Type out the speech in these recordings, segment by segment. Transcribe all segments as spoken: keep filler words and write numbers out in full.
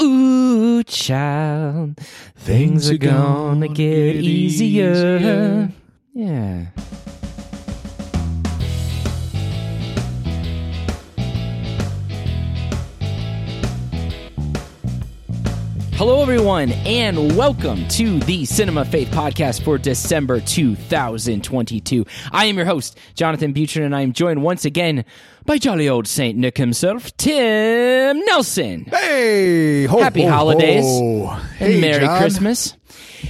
Ooh, child, things are gonna get easier. Yeah. Hello, everyone, and welcome to the Cinema Faith Podcast for December two thousand twenty-two. I am your host, Jonathan Butcher, and I am joined once again by jolly old Saint Nick himself, Tim Nelson. Hey! Ho, Happy ho, holidays. Ho. Hey, and Merry John. Christmas.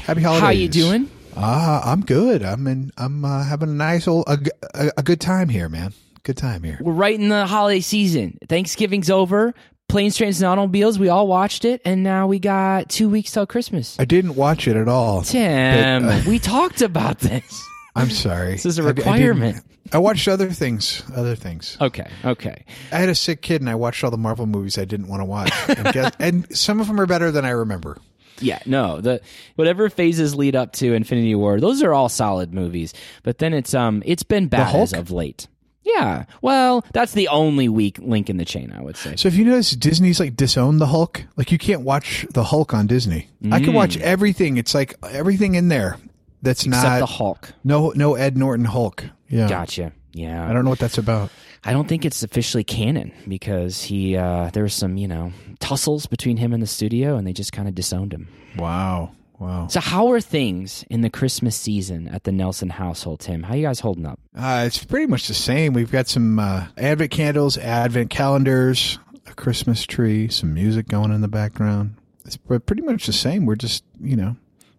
Happy holidays. How you doing? Uh, I'm good. I'm in, I'm uh, having a nice old a, a, a good time here, man. Good time here. We're right in the holiday season. Thanksgiving's over. Planes, Trains, and Automobiles, we all watched it, and now we got two weeks till Christmas. I didn't watch it at all. Tim, but, uh, we talked about this. I'm sorry. This is a requirement. I, I, I watched other things. Other things. Okay, okay. I had a sick kid, and I watched all the Marvel movies I didn't want to watch. And, guess, and some of them are better than I remember. Yeah, no. The whatever phases lead up to Infinity War, those are all solid movies. But then it's um, it's been bad as of late. Yeah, well, that's the only weak link in the chain, I would say. So if you notice, Disney's like disowned the Hulk. Like you can't watch the Hulk on Disney. Mm. I can watch everything. It's like everything in there that's Except not... Except the Hulk. No, no Ed Norton Hulk. Yeah. Gotcha. Yeah. I don't know what that's about. I don't think it's officially canon because he uh, there was some, you know, tussles between him and the studio and they just kind of disowned him. Wow. Wow. So how are things in the Christmas season at the Nelson household, Tim? How are you guys holding up? Uh, it's pretty much the same. We've got some uh, Advent candles, Advent calendars, a Christmas tree, some music going in the background. It's pretty much the same. We're just, you know,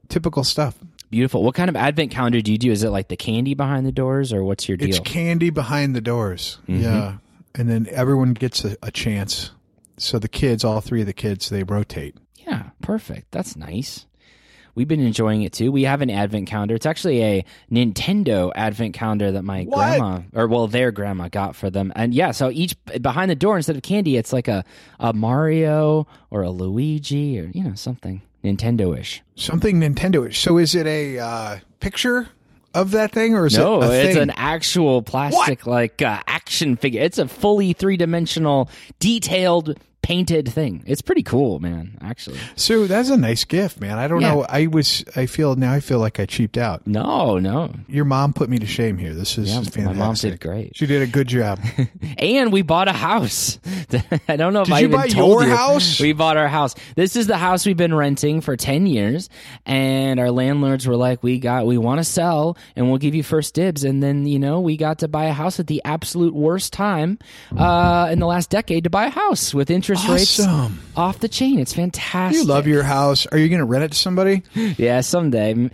typical stuff. Beautiful. What kind of Advent calendar do you do? Is it like the candy behind the doors or what's your deal? It's candy behind the doors. Mm-hmm. Yeah. And then everyone gets a, a chance. So the kids, all three of the kids, they rotate. Yeah. Perfect. That's nice. We've been enjoying it, too. We have an advent calendar. It's actually a Nintendo advent calendar that my what? grandma, or well, their grandma got for them. And yeah, so each behind the door, instead of candy, it's like a, a Mario or a Luigi or, you know, something Nintendo-ish. Something Nintendo-ish. So is it a uh, picture of that thing or is no, it a it's thing? An actual plastic, what? like uh, action figure. It's a fully three-dimensional, detailed painted thing. It's pretty cool, man, actually. So that's a nice gift, man. I don't yeah. know. I was, I feel, now I feel like I cheaped out. No, no. Your mom put me to shame here. This is yeah, fantastic. My mom did great. She did a good job. And we bought a house. I don't know if did I even told you. Did you buy your house? We bought our house. This is the house we've been renting for ten years, and our landlords were like, we got, we want to sell, and we'll give you first dibs, and then, you know, we got to buy a house at the absolute worst time uh, in the last decade to buy a house with interest rates awesome. off the chain. It's fantastic. You love your house. Are you going to rent it to somebody? Yeah, someday.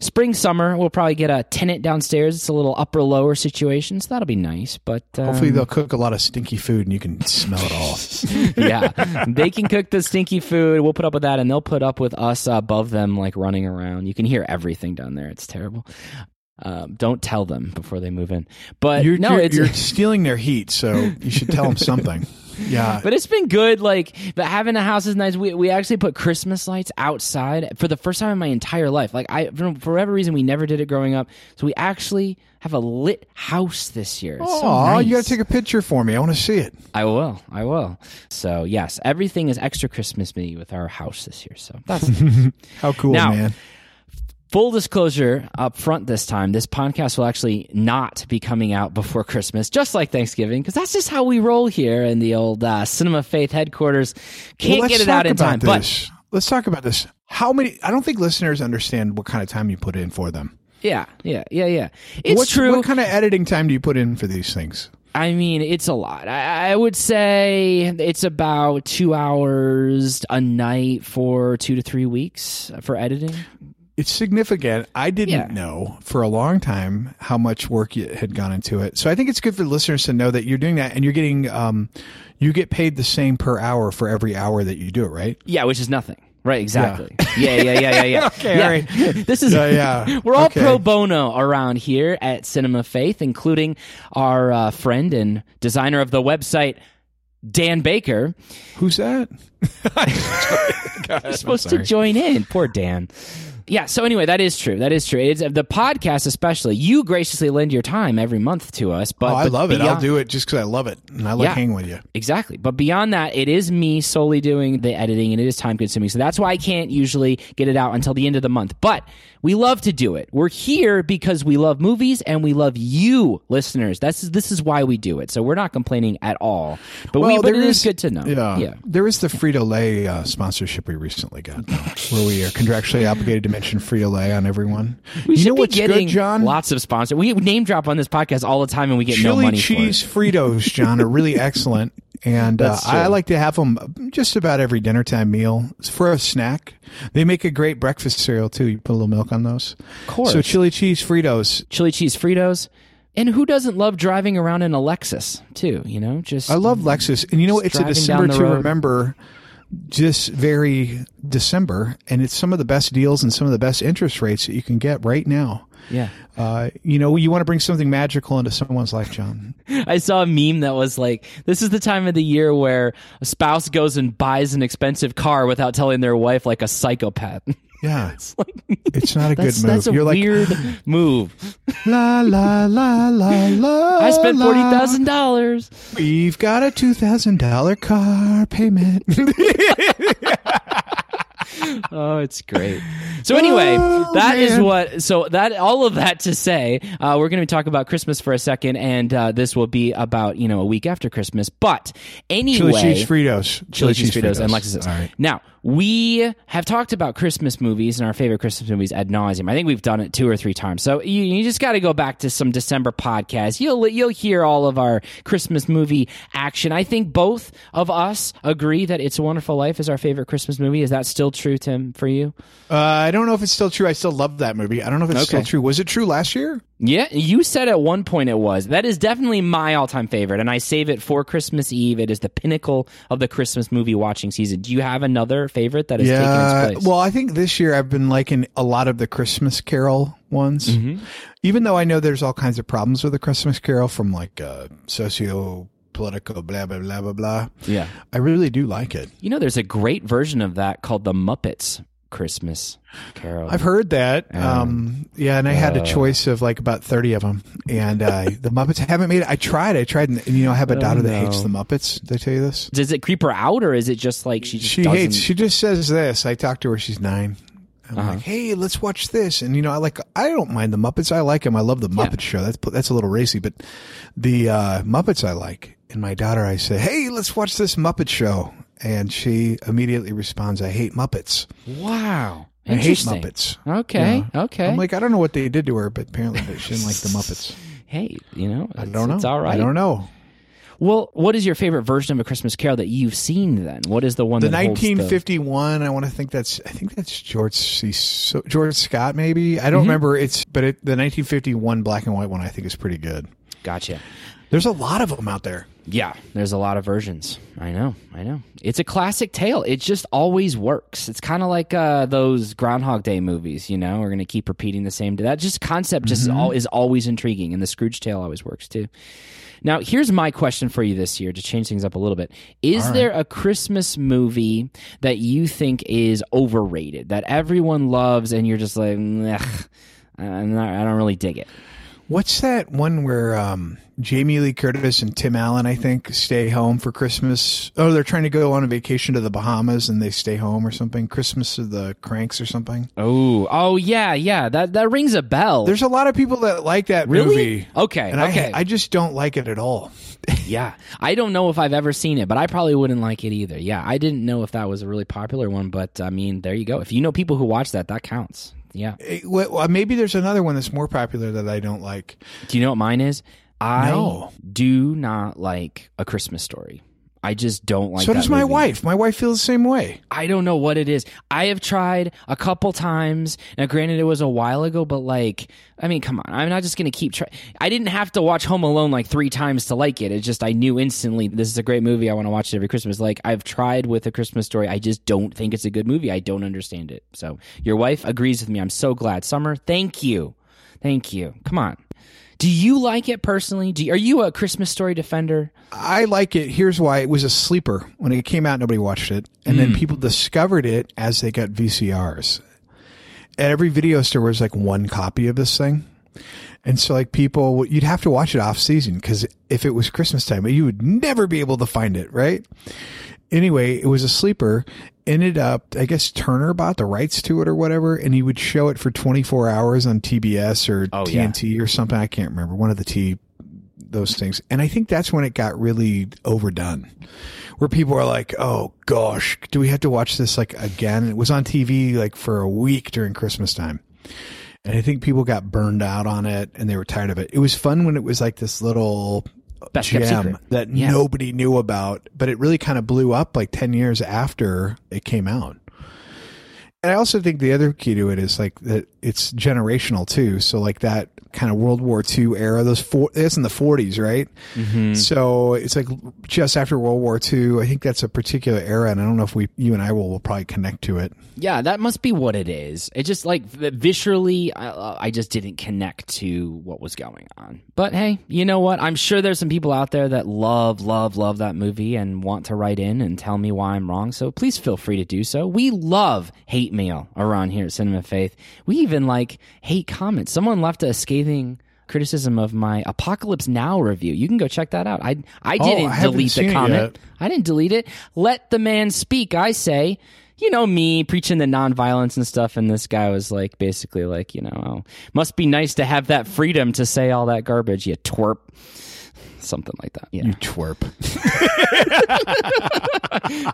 Spring, summer, we'll probably get a tenant downstairs. It's a little upper-lower situation, so that'll be nice. But um, hopefully they'll cook a lot of stinky food and you can smell it all. Yeah. They can cook the stinky food. We'll put up with that, and they'll put up with us above them, like running around. You can hear everything down there. It's terrible. Um, don't tell them before they move in. But you're, no, you're, it's, you're stealing their heat, so you should tell them something. Yeah, but it's been good. Like, but having a house is nice. We we actually put Christmas lights outside for the first time in my entire life. Like, I for whatever reason we never did it growing up, so we actually have a lit house this year. Oh, so nice. You got to take a picture for me. I want to see it. I will. I will. So yes, everything is extra Christmas-y with our house this year. So that's nice. How cool, now, man. Full disclosure up front this time, this podcast will actually not be coming out before Christmas, just like Thanksgiving, because that's just how we roll here in the old uh, Cinema Faith headquarters. Can't well, get it out in time. This. But let's talk about this. How many? I don't think listeners understand what kind of time you put in for them. Yeah, yeah, yeah, yeah. It's What's, true. What kind of editing time do you put in for these things? I mean, it's a lot. I, I would say it's about two hours a night for two to three weeks for editing. It's significant. I didn't yeah. know for a long time how much work had gone into it. So I think it's good for listeners to know that you're doing that and you're getting, um, you get paid the same per hour for every hour that you do it, right? Yeah, which is nothing. Right, exactly. Yeah, yeah, yeah, yeah, yeah. yeah. Okay, yeah. All right. This is, yeah, yeah. We're all okay. pro bono around here at Cinema Faith, including our uh, friend and designer of the website, Dan Baker. Who's that? You're supposed to join in. Poor Dan. yeah, so anyway, that is true. That is true. It's, the podcast especially, you graciously lend your time every month to us. But, oh, I but love beyond, it. I'll do it just because I love it, and I like yeah, hanging with you. Exactly. But beyond that, it is me solely doing the editing, and it is time-consuming. So that's why I can't usually get it out until the end of the month. But we love to do it. We're here because we love movies, and we love you, listeners. That's, this is why we do it. So we're not complaining at all. But, well, we, but it is, is good to know. Yeah, yeah. There is the Frito-Lay uh, sponsorship we recently got, though, where we are contractually obligated to mention Frito-Lay on everyone. We you should know be what's getting good, John? Lots of sponsors. We name drop on this podcast all the time, and we get Chili no money for it. Chili Cheese Fritos, John, are really excellent. And uh, I like to have them just about every dinner time meal for a snack. They make a great breakfast cereal, too. You put a little milk on those. Of course. So Chili Cheese Fritos. Chili Cheese Fritos. And who doesn't love driving around in a Lexus, too? You know, just I love Lexus. And, you know, it's a December to remember, just very December. And it's some of the best deals and some of the best interest rates that you can get right now. Yeah. Uh, you know, you want to bring something magical into someone's life, John. I saw a meme that was like, this is the time of the year where a spouse goes and buys an expensive car without telling their wife, like a psychopath. Yeah. It's, like, it's not a good move. That's a You're weird like, move. La, la, la, la, la. I spent forty thousand dollars. We've got a two thousand dollars car payment. Oh, it's great. So anyway, oh, that man. is what, so that, all of that to say, uh, we're going to talk about Christmas for a second, and uh, this will be about, you know, a week after Christmas, but anyway. Chili Cheese Fritos. Chili, Chili Cheese Fritos, Fritos and Lexus. Right. Now, we have talked about Christmas movies and our favorite Christmas movies ad nauseum. I think we've done it two or three times. So you, you just got to go back to some December podcasts. You'll, you'll hear all of our Christmas movie action. I think both of us agree that It's a Wonderful Life is our favorite Christmas movie. Is that still true? True, Tim, for you? Uh, I don't know if it's still true. I still love that movie. I don't know if it's okay. still true. Was it true last year? Yeah, you said at one point it was. That is definitely my all-time favorite, and I save it for Christmas Eve. It is the pinnacle of the Christmas movie watching season. Do you have another favorite that has yeah, taken its place? Well, I think this year I've been liking a lot of the Christmas Carol ones, mm-hmm. even though I know there's all kinds of problems with the Christmas Carol from like uh, socio- political blah blah blah blah blah. Yeah, I really do like it. You know, there's a great version of that called the Muppets Christmas Carol. I've heard that. And, um, yeah, and I uh, had a choice of like about thirty of them, and uh, the Muppets haven't made it. I tried, I tried, and you know, I have a daughter oh, no. that hates the Muppets. Did I tell you this? Does it creep her out, or is it just like she just she doesn't... hates? She just says this. I talked to her. She's nine. I'm uh-huh. like, hey, let's watch this. And, you know, I like, I don't mind the Muppets. I like them. I love the Muppet yeah. Show. That's that's a little racy, but the uh, Muppets I like. And my daughter, I say, hey, let's watch this Muppet Show. And she immediately responds, I hate Muppets. Wow. I hate Muppets. Okay. Yeah. Okay. I'm like, I don't know what they did to her, but apparently she didn't like the Muppets. Hey, you know, it's, I don't know. It's all right. I don't know. Well, what is your favorite version of A Christmas Carol that you've seen then? What is the one the that holds the... nineteen fifty-one, I want to think that's, I think that's George C. So, George Scott maybe? I don't mm-hmm. remember, it's, but it, the nineteen fifty-one black and white one I think is pretty good. Gotcha. There's a lot of them out there. Yeah, there's a lot of versions. I know, I know. It's a classic tale. It just always works. It's kind of like uh, those Groundhog Day movies, you know? We're going to keep repeating the same. That just concept just mm-hmm. is, all, is always intriguing, and the Scrooge tale always works, too. Now, here's my question for you this year to change things up a little bit. Is right. there a Christmas movie that you think is overrated, that everyone loves, and you're just like, I'm not, I don't really dig it? What's that one where um, Jamie Lee Curtis and Tim Allen, I think, stay home for Christmas? Oh, they're trying to go on a vacation to the Bahamas and they stay home or something. Christmas of the Cranks or something. Oh, oh yeah, yeah. That that rings a bell. There's a lot of people that like that really? movie. Okay, and okay. I, I just don't like it at all. Yeah. I don't know if I've ever seen it, but I probably wouldn't like it either. Yeah, I didn't know if that was a really popular one, but I mean, there you go. If you know people who watch that, that counts. Yeah. Well, maybe there's another one that's more popular that I don't like. Do you know what mine is? I no. do not like A Christmas Story. I just don't like that. So does my movie. wife. My wife feels the same way. I don't know what it is. I have tried a couple times. Now, granted, it was a while ago, but like, I mean, come on. I'm not just going to keep trying. I didn't have to watch Home Alone like three times to like it. It's just I knew instantly this is a great movie. I want to watch it every Christmas. Like, I've tried with A Christmas Story. I just don't think it's a good movie. I don't understand it. So your wife agrees with me. I'm so glad. Summer, thank you. Thank you. Come on. Do you like it personally? Do you, are you a Christmas Story defender? I like it. Here's why. It was a sleeper. When it came out, nobody watched it. And mm. then people discovered it as they got V C Rs. at every video store was like one copy of this thing. And so like people, you'd have to watch it off season because if it was Christmas time, you would never be able to find it. Right. Anyway, it was a sleeper. Ended up, I guess Turner bought the rights to it or whatever, and he would show it for twenty-four hours on T B S or oh, T N T yeah. or something. I can't remember. One of the T, those things. And I think that's when it got really overdone, where people are like, oh gosh, do we have to watch this like again? It was on T V like for a week during Christmas time. And I think people got burned out on it and they were tired of it. It was fun when it was like this little Best gem that yeah. nobody knew about, but it really kind of blew up like ten years after it came out. And I also think the other key to it is like that it's generational too. So like that kind of World War Two era, those four, that's in the forties, right? Mm-hmm. So it's like just after World War Two. I think that's a particular era, and I don't know if we, you and I, will, will probably connect to it. Yeah, that must be what it is. It just like viscerally, I, I just didn't connect to what was going on. But hey, you know what? I'm sure there's some people out there that love, love, love that movie and want to write in and tell me why I'm wrong. So please feel free to do so. We love hate mail around here at Cinema Faith. We even like hate comments. Someone left a scathing criticism of my Apocalypse Now review. You can go check that out. I I didn't oh, I delete the comment. I didn't delete it. Let the man speak, I say. You know me, preaching the nonviolence and stuff, and this guy was like, basically like, you know, oh, must be nice to have that freedom to say all that garbage, you twerp. Something like that. Yeah. You twerp.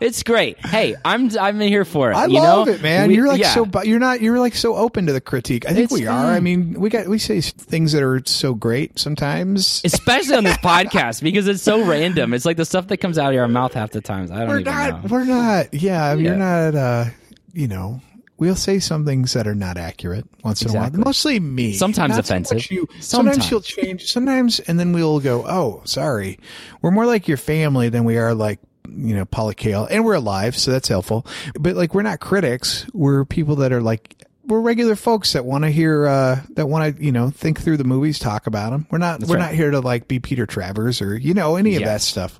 It's great. Hey, I'm I'm here for it. I you love know? it, man. We, you're like yeah. so. You're not. You're like so open to the critique. I think it's, we are. I mean, we got we say things that are so great sometimes, especially on this podcast because it's so random. It's like the stuff that comes out of our mouth half the times. I don't. We're even not. Know. We're not. Yeah, yeah. You're not. Uh, you know. We'll say some things that are not accurate once exactly. in a while. Mostly me. Sometimes not offensive. So you. Sometimes, sometimes you'll change. Sometimes, and then we'll go, oh, sorry. We're more like your family than we are like, you know, Paula Kale. And we're alive, so that's helpful. But like, we're not critics. We're people that are like, we're regular folks that want to hear, uh, that want to, you know, think through the movies, talk about them. We're not, that's we're right. not here to like be Peter Travers or, you know, any yeah. of that stuff.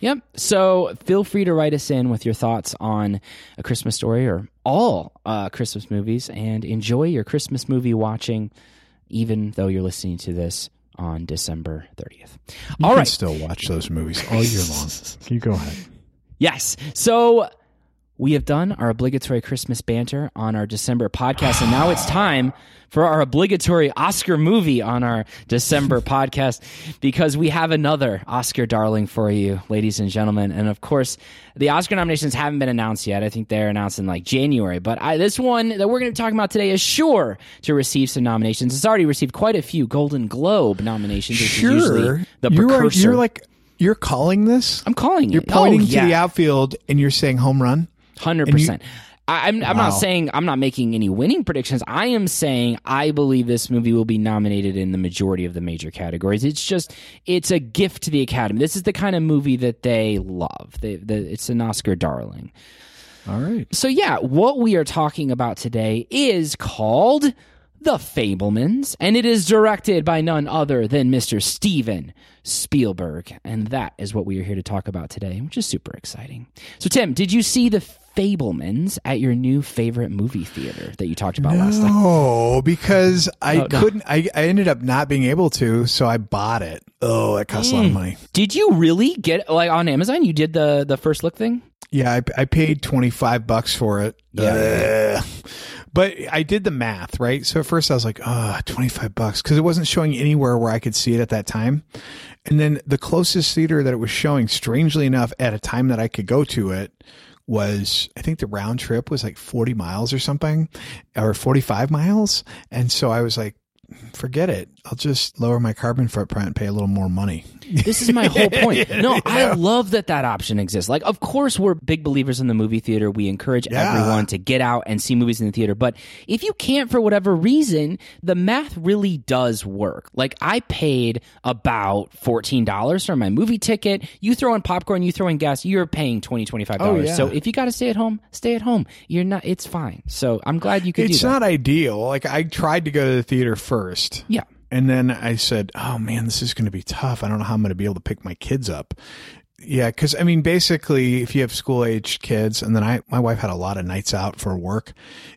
Yep. So feel free to write us in with your thoughts on A Christmas Story or all uh, Christmas movies, and enjoy your Christmas movie watching, even though you're listening to this on December thirtieth. All you right. can still watch those movies all year long. You go ahead. Yes. So we have done our obligatory Christmas banter on our December podcast, and now it's time for our obligatory Oscar movie on our December podcast, because we have another Oscar darling for you, ladies and gentlemen. And of course, the Oscar nominations haven't been announced yet. I think they're announced in like January, but I, this one that we're going to be talking about today is sure to receive some nominations. It's already received quite a few Golden Globe nominations. Which sure. is usually the precursor. You're, you're like, you're calling this? I'm calling you're it. You're pointing oh, yeah. to the outfield and you're saying home run? one hundred percent. I'm, I'm wow. not saying I'm not making any winning predictions. I am saying I believe this movie will be nominated in the majority of the major categories. It's just, it's a gift to the Academy. This is the kind of movie that they love. They, the, it's an Oscar darling. All right. So yeah, what we are talking about today is called The Fablemans, and it is directed by none other than Mister Steven Spielberg. And that is what we are here to talk about today, which is super exciting. So, Tim, did you see The Fablemans at your new favorite movie theater that you talked about no, last time? No, because I oh, couldn't, no. I, I ended up not being able to, so I bought it. Oh, that cost mm. a lot of money. Did you really get, like on Amazon, you did the, the first look thing? Yeah, I, I paid twenty-five bucks for it. Yeah. Ugh. But I did the math, right? So at first I was like, oh, twenty-five bucks, because it wasn't showing anywhere where I could see it at that time. And then the closest theater that it was showing, strangely enough, at a time that I could go to it was, I think the round trip was like forty miles or something, or forty-five miles. And so I was like, forget it. I'll just lower my carbon footprint and pay a little more money. This is my whole point. No, I love that that option exists. Like, of course, we're big believers in the movie theater. We encourage yeah. everyone to get out and see movies in the theater. But if you can't, for whatever reason, the math really does work. Like, I paid about fourteen dollars for my movie ticket. You throw in popcorn, you throw in gas, you're paying twenty dollars, twenty-five dollars. Oh, yeah. So if you got to stay at home, stay at home. You're not. It's fine. So I'm glad you could do that. It's not ideal. Like, I tried to go to the theater first. Yeah. And then I said, oh, man, this is going to be tough. I don't know how I'm going to be able to pick my kids up. Yeah, because, I mean, basically, if you have school-aged kids, and then I, my wife had a lot of nights out for work,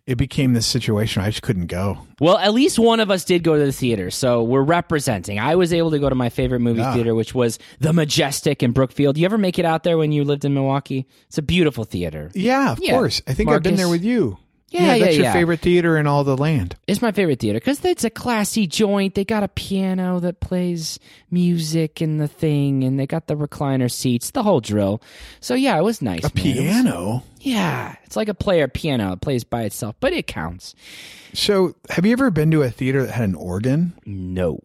it became this situation where I just couldn't go. Well, at least one of us did go to the theater, so we're representing. I was able to go to my favorite movie yeah. theater, which was The Majestic in Brookfield. You ever make it out there when you lived in Milwaukee? It's a beautiful theater. Yeah, of yeah. course. I think Marcus. I've been there with you. Yeah, yeah, yeah that's your yeah. favorite theater in all the land. It's my favorite theater because it's a classy joint. They got a piano that plays music and the thing, and they got the recliner seats, the whole drill. So, yeah, it was nice. A man. piano? It was, yeah. It's like a player piano. It plays by itself, but it counts. So, have you ever been to a theater that had an organ? No.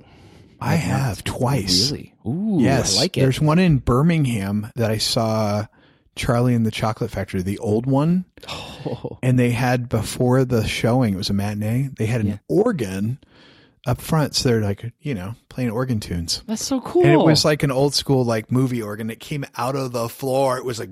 I, I have not. Twice. Really? Ooh, yes. I like it. There's one in Birmingham that I saw... Charlie and the Chocolate Factory, the old one. Oh. And they had, before the showing, it was a matinee, they had an yeah. organ up front. So they're like, you know, playing organ tunes. That's so cool. And it was like an old school, like movie organ. It came out of the floor. It was like,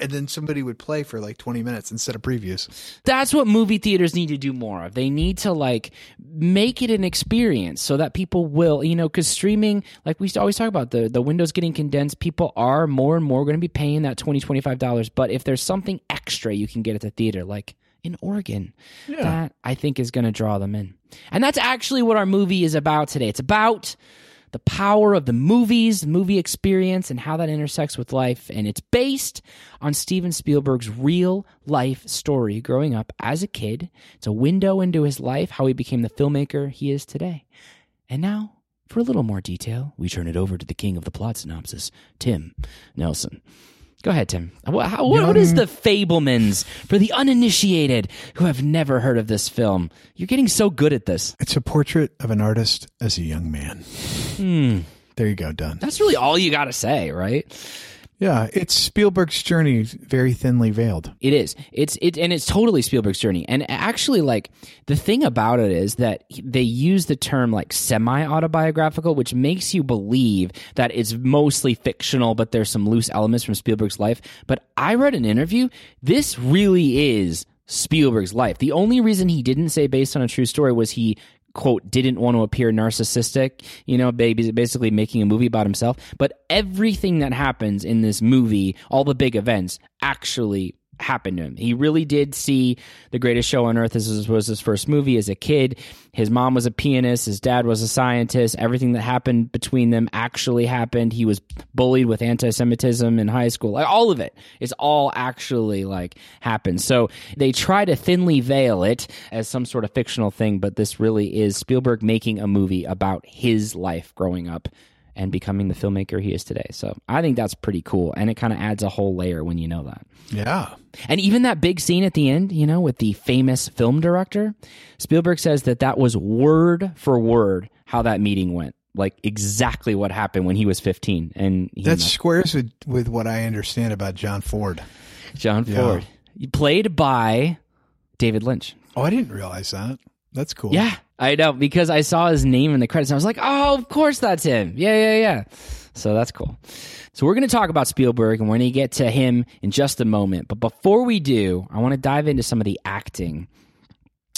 and then somebody would play for like twenty minutes instead of previews. That's what movie theaters need to do more of. They need to like make it an experience so that people will, you know, because streaming, like we always talk about, the, the windows getting condensed, people are more and more going to be paying that twenty dollars, twenty-five dollars. But if there's something extra you can get at the theater, like in Oregon, yeah. that I think is going to draw them in. And that's actually what our movie is about today. It's about... the power of the movies, the movie experience, and how that intersects with life. And it's based on Steven Spielberg's real-life story growing up as a kid. It's a window into his life, how he became the filmmaker he is today. And now, for a little more detail, we turn it over to the king of the plot synopsis, Tim Nelson. Go ahead, Tim. What, how, what, what is The Fablemans for the uninitiated who have never heard of this film? You're getting so good at this. It's a portrait of an artist as a young man. Mm. There you go, done. That's really all you got to say, right? Yeah, it's Spielberg's journey, very thinly veiled. It is. It's it, and it's totally Spielberg's journey. And actually, like, the thing about it is that they use the term, like, semi-autobiographical, which makes you believe that it's mostly fictional, but there's some loose elements from Spielberg's life. But I read an interview. This really is Spielberg's life. The only reason he didn't say based on a true story was he... quote, didn't want to appear narcissistic, you know, basically making a movie about himself. But everything that happens in this movie, all the big events, actually happened to him. He really did see The Greatest Show on Earth. This was his first movie as a kid. His mom was a pianist. His dad was a scientist. Everything that happened between them actually happened. He was bullied with anti-Semitism in high school. Like, all of it is all actually like happened. So they try to thinly veil it as some sort of fictional thing, but this really is Spielberg making a movie about his life growing up and becoming the filmmaker he is today. So I think that's pretty cool. And it kind of adds a whole layer when you know that. Yeah. And even that big scene at the end, you know, with the famous film director, Spielberg says that that was word for word how that meeting went. Like exactly what happened when he was fifteen. And he That met. squares with, with what I understand about John Ford. John Ford. Yeah. Played by David Lynch. Oh, I didn't realize that. That's cool. Yeah, I know, because I saw his name in the credits, and I was like, oh, of course that's him. Yeah, yeah, yeah. So that's cool. So we're going to talk about Spielberg, and we're going to get to him in just a moment. But before we do, I want to dive into some of the acting,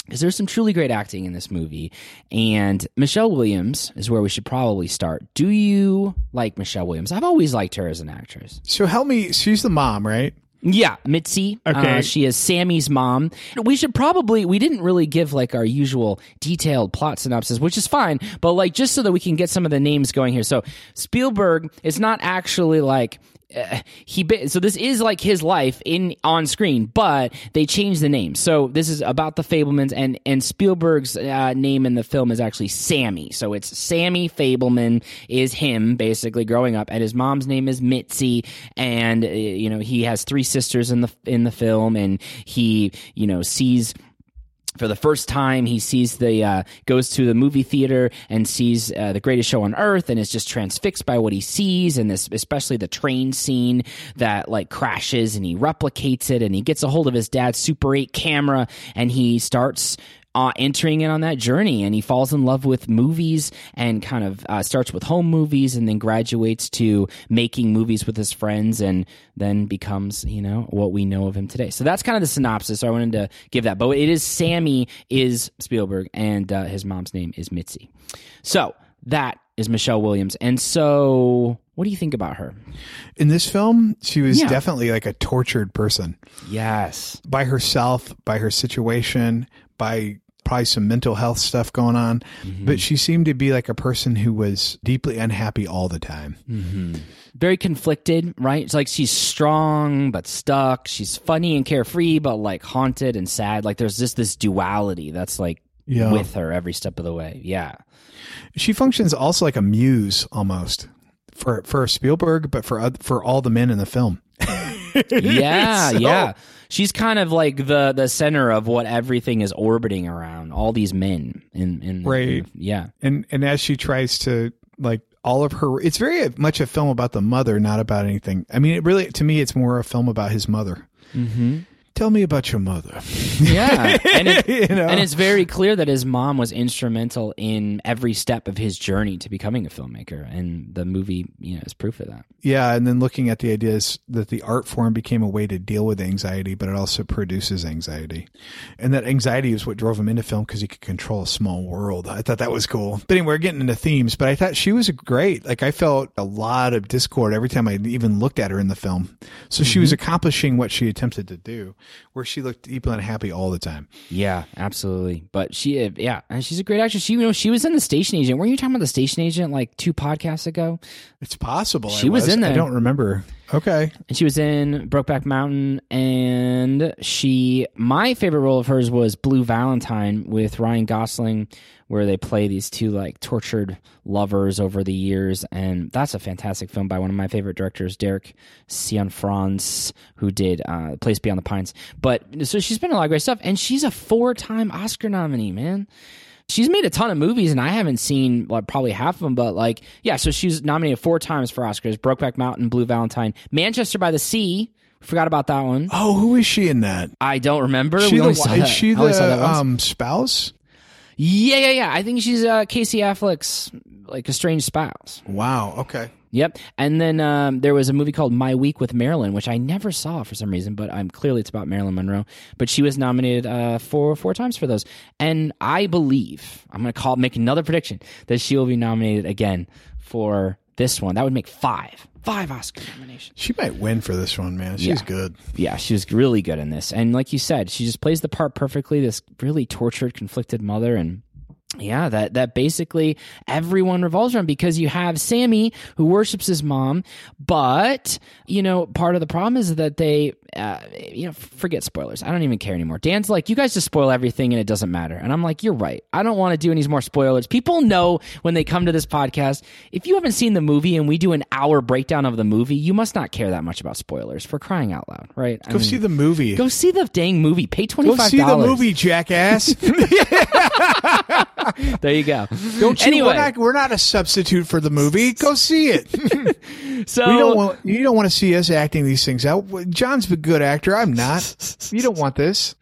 because there's some truly great acting in this movie. And Michelle Williams is where we should probably start. Do you like Michelle Williams? I've always liked her as an actress. So help me. She's the mom, right? Yeah, Mitzi. Okay. Uh, she is Sammy's mom. We should probably, we didn't really give like our usual detailed plot synopsis, which is fine, but like just so that we can get some of the names going here. So Spielberg is not actually like, uh, he, so this is like his life in on screen, but they changed the name. So this is about the Fablemans, and, and Spielberg's uh, name in the film is actually Sammy. So it's Sammy Fableman is him basically growing up, and his mom's name is Mitzi. And, you know, he has three sisters in the, in the film, and he, you know, sees... For the first time, he sees the uh, goes to the movie theater and sees uh, The Greatest Show on Earth, and is just transfixed by what he sees, and this, especially the train scene that like crashes, and he replicates it, and he gets a hold of his dad's Super eight camera, and he starts uh, entering in on that journey, and he falls in love with movies, and kind of uh, starts with home movies, and then graduates to making movies with his friends, and then becomes, you know, what we know of him today. So that's kind of the synopsis. So I wanted to give that, but it is Sammy is Spielberg, and uh, his mom's name is Mitzi. So that is Michelle Williams. And so What do you think about her? In this film, she was yeah. definitely like a tortured person. Yes. By herself, by her situation, by probably some mental health stuff going on. Mm-hmm. But she seemed to be like a person who was deeply unhappy all the time. Mm-hmm. Very conflicted, right? It's like she's strong but stuck. She's funny and carefree but like haunted and sad. Like there's just this duality that's like yeah. with her every step of the way. Yeah. She functions also like a muse almost. For for Spielberg, but for for all the men in the film. yeah, so. yeah. She's kind of like the, the center of what everything is orbiting around, all these men. In, in, right. In the, yeah. And, and as she tries to, like, all of her... It's very much a film about the mother, not about anything. I mean, it really, to me, it's more a film about his mother. Mm-hmm. Tell me about your mother. yeah. And, it, you know? And it's very clear that his mom was instrumental in every step of his journey to becoming a filmmaker. And the movie, you know, is proof of that. Yeah. And then looking at the ideas that the art form became a way to deal with anxiety, but it also produces anxiety. And that anxiety is what drove him into film because he could control a small world. I thought that was cool. But anyway, we're getting into themes, but I thought she was great. Like I felt a lot of discord every time I even looked at her in the film. So mm-hmm. she was accomplishing what she attempted to do. Where she looked deeply unhappy all the time. Yeah, absolutely. But she, yeah, and she's a great actress. She, you know, she was in The Station Agent. Weren't you talking about The Station Agent like two podcasts ago? It's possible. She I was. was in there. I don't remember. Okay. And she was in Brokeback Mountain, and she, my favorite role of hers was Blue Valentine with Ryan Gosling, where they play these two like tortured lovers over the years. And that's a fantastic film by one of my favorite directors, Derek Cianfrance, who did uh, Place Beyond the Pines. But so she's been in a lot of great stuff, and she's a four-time Oscar nominee, man. She's made a ton of movies, and I haven't seen like, probably half of them, but like, yeah, so she's nominated four times for Oscars, Brokeback Mountain, Blue Valentine, Manchester by the Sea. Forgot about that one. Oh, who is she in that? I don't remember. She we the, only saw is that. she the that um, spouse? Yeah, yeah, yeah. I think she's uh, Casey Affleck's like estranged spouse. Wow, okay. Yep. And then um, there was a movie called My Week with Marilyn, which I never saw for some reason, but I'm clearly it's about Marilyn Monroe. But she was nominated uh, four four times for those. And I believe, I'm going to call make another prediction, that she will be nominated again for this one. That would make five. Five Oscar nominations. She might win for this one, man. She's yeah. good. Yeah, she was really good in this. And like you said, she just plays the part perfectly, this really tortured, conflicted mother, and... Yeah, that, that basically everyone revolves around because you have Sammy who worships his mom, but, you know, part of the problem is that they, uh, you know, forget spoilers. I don't even care anymore. Dan's like, you guys just spoil everything and it doesn't matter. And I'm like, you're right. I don't want to do any more spoilers. People know when they come to this podcast, if you haven't seen the movie and we do an hour breakdown of the movie, you must not care that much about spoilers for crying out loud, right? I go mean, see the movie. Go see the dang movie. Pay twenty-five dollars. Go see the movie, jackass. There you go. Don't you, anyway, we're not, we're not a substitute for the movie. Go see it. So we don't want, you don't want to see us acting these things out. John's a good actor. I'm not. You don't want this.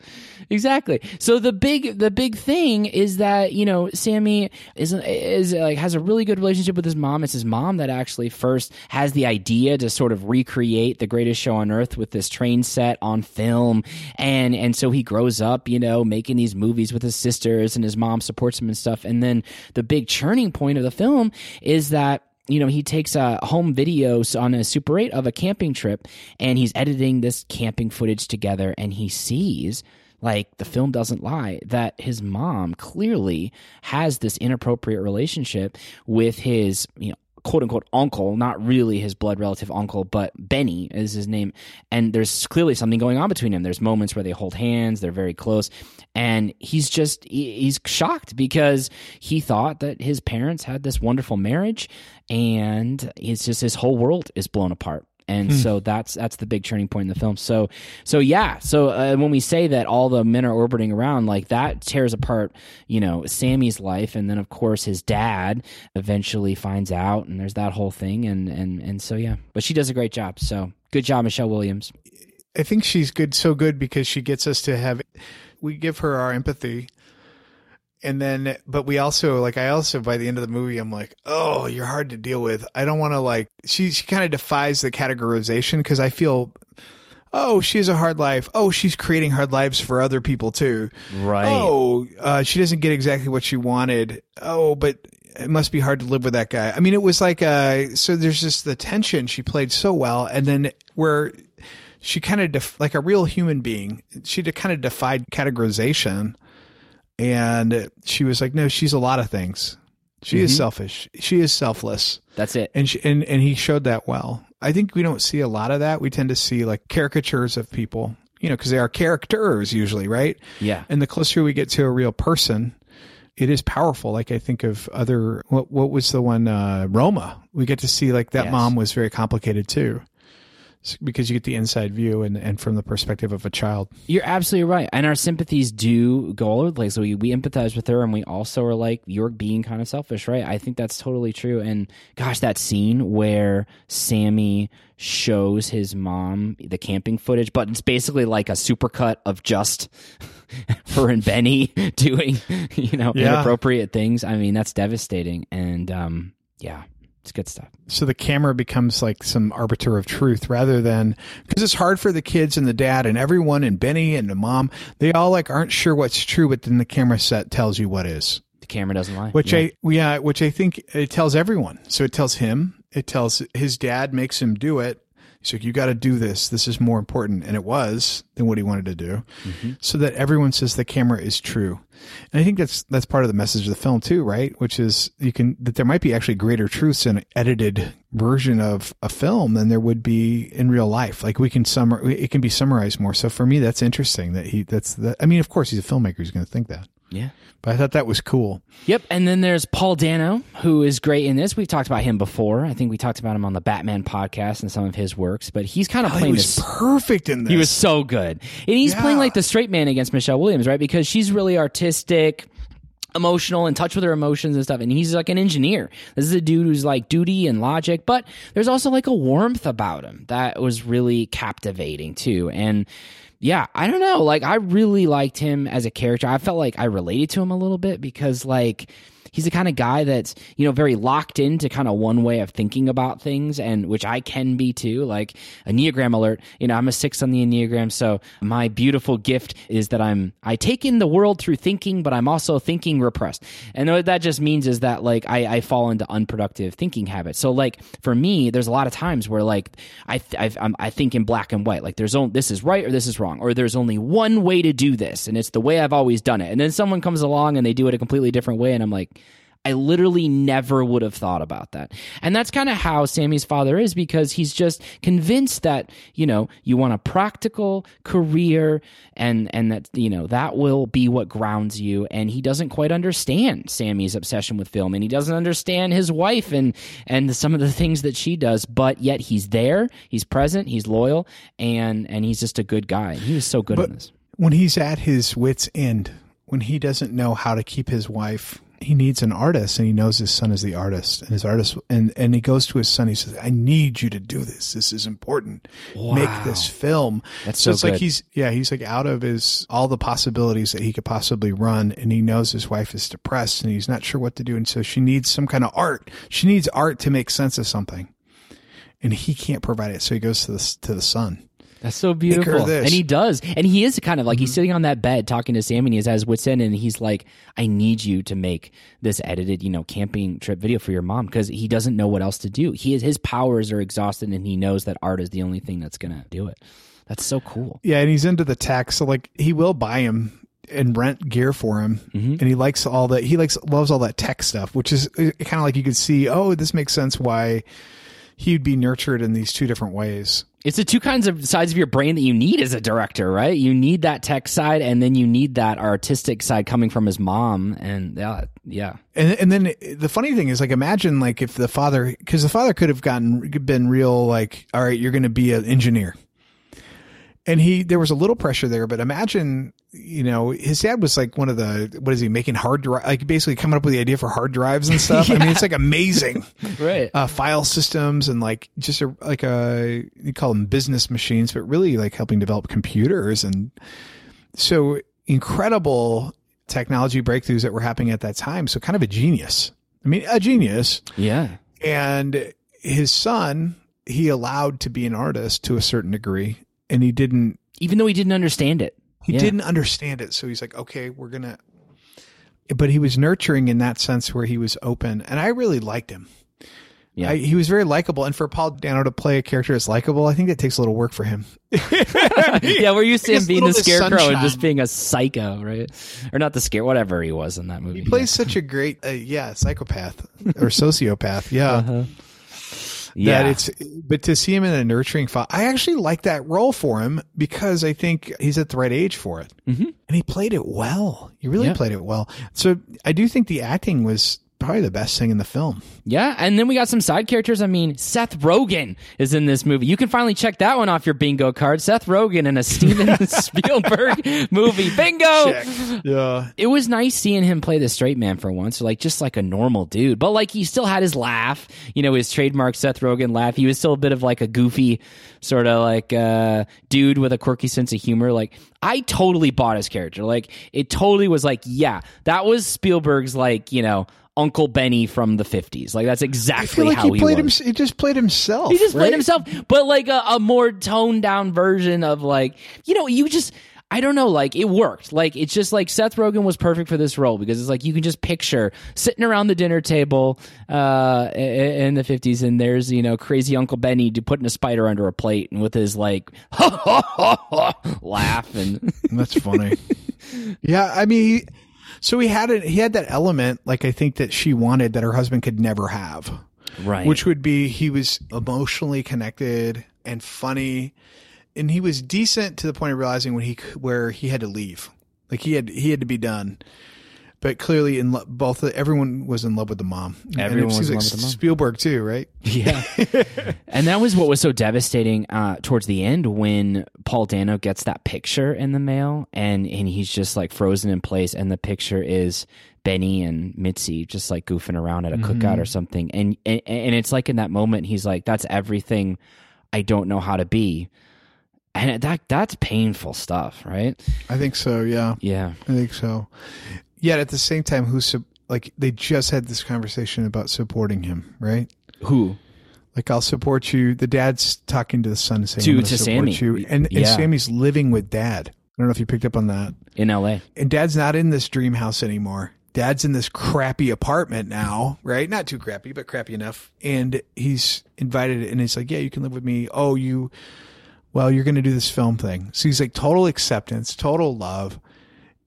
Exactly. So the big the big thing is that, you know, Sammy is is like has a really good relationship with his mom. It's his mom that actually first has the idea to sort of recreate The Greatest Show on Earth with this train set on film, and and so he grows up, you know, making these movies with his sisters, and his mom supports him and stuff. And then the big churning point of the film is that, you know, he takes a home video on a Super eight of a camping trip, and he's editing this camping footage together, and he sees, like, the film doesn't lie, that his mom clearly has this inappropriate relationship with his, you know, quote-unquote uncle, not really his blood relative uncle, but Benny is his name, and there's clearly something going on between them. There's moments where they hold hands, they're very close, and he's just, he's shocked because he thought that his parents had this wonderful marriage, and it's just his whole world is blown apart. And hmm. so that's that's the big turning point in the film. So, so yeah. So uh, when we say that all the men are orbiting around, like that tears apart, you know, Sammy's life, and then of course his dad eventually finds out, and there's that whole thing, and and and so yeah. But she does a great job. So good job, Michelle Williams. I think she's good, so good because she gets us to have, we give her our empathy. And then, but we also, like, I also, by the end of the movie, I'm like, oh, you're hard to deal with. I don't want to, like, she, she kind of defies the categorization because I feel, oh, she has a hard life. Oh, she's creating hard lives for other people, too. Right. Oh, uh, she doesn't get exactly what she wanted. Oh, but it must be hard to live with that guy. I mean, it was like, uh, so there's just the tension. She played so well. And then where she kind of def- like a real human being, she kind of defied categorization. And she was like, no, she's a lot of things. She mm-hmm. is selfish. She is selfless. That's it. And she, and, and he showed that well. I think we don't see a lot of that. We tend to see like caricatures of people, you know, because they are characters usually, right? Yeah. And the closer we get to a real person, it is powerful. Like I think of other, what what was the one, uh, Roma. We get to see like that yes. mom was very complicated too, because you get the inside view and, and from the perspective of a child. You're absolutely right. And our sympathies do go all over the place. So we, we empathize with her, and we also are like, you're being kind of selfish, right? I think that's totally true. And gosh, that scene where Sammy shows his mom the camping footage, but it's basically like a supercut of just her and Benny doing, you know, yeah. inappropriate things. I mean, that's devastating. And um, yeah. It's good stuff. So the camera becomes like some arbiter of truth rather than, because it's hard for the kids and the dad and everyone and Benny and the mom. They all like aren't sure what's true, but then the camera set tells you what is. The camera doesn't lie. Which yeah. I yeah, which I think it tells everyone. So it tells him. It tells his dad, makes him do it. So you got to do this. This is more important. And it was than what he wanted to do. Mm-hmm. So that everyone says the camera is true. And I think that's, that's part of the message of the film too, right? Which is you can, that there might be actually greater truths in an edited version of a film than there would be in real life. Like we can summar, it can be summarized more. So for me, that's interesting that he, that's the, I mean, of course he's a filmmaker. He's going to think that. Yeah. But I thought that was cool. Yep. And then there's Paul Dano, who is great in this. We've talked about him before. I think we talked about him on the Batman podcast and some of his works, but he's kind of oh, playing this. He was this. perfect in this. He was so good. And he's yeah. playing like the straight man against Michelle Williams, right? Because she's really artistic, emotional, in touch with her emotions and stuff. And he's like an engineer. This is a dude who's like duty and logic, but there's also like a warmth about him that was really captivating too. And yeah, I don't know. Like, I really liked him as a character. I felt like I related to him a little bit because, like, he's the kind of guy that's, you know, very locked into kind of one way of thinking about things, and which I can be too. Like, Enneagram alert. You know, I'm a six on the Enneagram, so my beautiful gift is that I'm I take in the world through thinking, but I'm also thinking repressed. And what that just means is that, like, I, I fall into unproductive thinking habits. So, like, for me, there's a lot of times where, like, I th- I've, I'm, I think in black and white. Like, there's only this is right or this is wrong. Or there's only one way to do this, and it's the way I've always done it. And then someone comes along and they do it a completely different way, and I'm like, I literally never would have thought about that. And that's kind of how Sammy's father is, because he's just convinced that, you know, you want a practical career, and and that, you know, that will be what grounds you. And he doesn't quite understand Sammy's obsession with film, and he doesn't understand his wife and and some of the things that she does, but yet he's there, he's present, he's loyal, and and he's just a good guy. He was so good at this. When he's at his wit's end, when he doesn't know how to keep his wife, he needs an artist, and he knows his son is the artist, and his artist, and, and he goes to his son. He says, I need you to do this. This is important. Wow. Make this film. That's so, so it's good. Like, he's, yeah, he's like out of his, all the possibilities that he could possibly run. And he knows his wife is depressed and he's not sure what to do. And so she needs some kind of art. She needs art to make sense of something, and he can't provide it. So he goes to the, to the son. That's so beautiful. And he does. And he is kind of like, mm-hmm. he's sitting on that bed talking to Sammy, and he's at his wit's end, and he's like, I need you to make this edited, you know, camping trip video for your mom, because he doesn't know what else to do. He is, his powers are exhausted, and he knows that art is the only thing that's going to do it. That's so cool. Yeah. And he's into the tax. So like, he will buy him and rent gear for him. Mm-hmm. And he likes all that. He likes, loves all that tech stuff, which is kind of like, you could see, oh, this makes sense why he'd be nurtured in these two different ways. It's the two kinds of sides of your brain that you need as a director, right? You need that tech side, and then you need that artistic side coming from his mom. And yeah, yeah. And, and then the funny thing is, like, imagine like if the father, because the father could have gotten been real like, all right, you're going to be an engineer. And he, there was a little pressure there, but imagine, you know, his dad was like one of the, what is he making hard drive, like basically coming up with the idea for hard drives and stuff. yeah. I mean, it's like amazing, right? Uh, file systems and like just a, like a, you call them business machines, but really like helping develop computers. And so incredible technology breakthroughs that were happening at that time. So kind of a genius. I mean, a genius. Yeah. And his son, he allowed to be an artist to a certain degree. And he didn't, even though he didn't understand it, he yeah. didn't understand it. So he's like, okay, we're going to, but he was nurturing in that sense where he was open. And I really liked him. Yeah. I, he was very likable. And for Paul Dano to play a character as likable, I think that takes a little work for him. Yeah, we're used to him being the scarecrow sunshine. and just being a psycho, right? Or not the scare, whatever he was in that movie. He plays yeah. such a great, uh, yeah, psychopath or sociopath. Yeah. Uh-huh. Yeah. That it's, but to see him in a nurturing file, I actually like that role for him because I think he's at the right age for it. Mm-hmm. And he played it well. He really yeah. played it well. So I do think the acting was probably the best thing in the film. Yeah, and then we got some side characters. I mean, Seth Rogen is in this movie. You can finally check that one off your bingo card. Seth Rogen in a Steven Spielberg movie. Bingo! Check. Yeah. It was nice seeing him play the straight man for once, like just like a normal dude. But like he still had his laugh, you know, his trademark Seth Rogen laugh. He was still a bit of like a goofy sort of like uh, dude with a quirky sense of humor. Like I totally bought his character. Like it totally was like, yeah, that was Spielberg's like, you know, Uncle Benny from the fifties. Like, that's exactly like how he, he played was. Him, he just played himself. He just right? played himself, but like a, a more toned down version of like, you know, you just, I don't know, like it worked. Like, it's just like Seth Rogen was perfect for this role because it's like you can just picture sitting around the dinner table uh, in the fifties and there's, you know, crazy Uncle Benny putting a spider under a plate and with his like, ha, ha, ha, ha, laugh. And that's funny. Yeah, I mean, he, So he had it. He had that element, like I think that she wanted that her husband could never have, right? Which would be he was emotionally connected and funny, and he was decent to the point of realizing when he where he had to leave, like he had he had to be done. But clearly, in lo- both everyone was in love with the mom. Everyone was in love like with the mom. Spielberg too, right? Yeah. And that was what was so devastating uh, towards the end when Paul Dano gets that picture in the mail, and and he's just like frozen in place, and the picture is Benny and Mitzi just like goofing around at a mm-hmm. cookout or something, and, and and it's like in that moment he's like, "That's everything I don't know how to be." And that that's painful stuff, right? I think so. Yeah. Yeah. I think so. Yet at the same time, who's like they just had this conversation about supporting him, right? Who, like I'll support you. The dad's talking to the son, saying to, I'm to Sammy, you. And, yeah. and Sammy's living with dad. I don't know if you picked up on that in L A. And dad's not in this dream house anymore. Dad's in this crappy apartment now, right? Not too crappy, but crappy enough. And he's invited, and he's like, "Yeah, you can live with me." Oh, you, well, you're going to do this film thing. So he's like total acceptance, total love.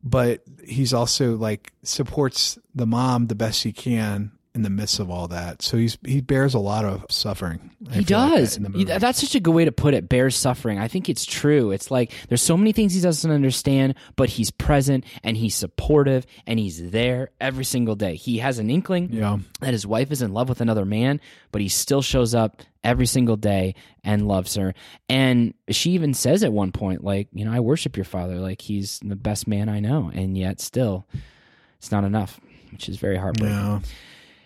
But he's also like supports the mom the best he can in the midst of all that. So he's he bears a lot of suffering. I he does. Like that That's such a good way to put it. Bears suffering. I think it's true. It's like there's so many things he doesn't understand, but he's present and he's supportive and he's there every single day. He has an inkling yeah. that his wife is in love with another man, but he still shows up every single day and loves her. And she even says at one point, like, you know, I worship your father. Like he's the best man I know. And yet still it's not enough, which is very heartbreaking. Yeah.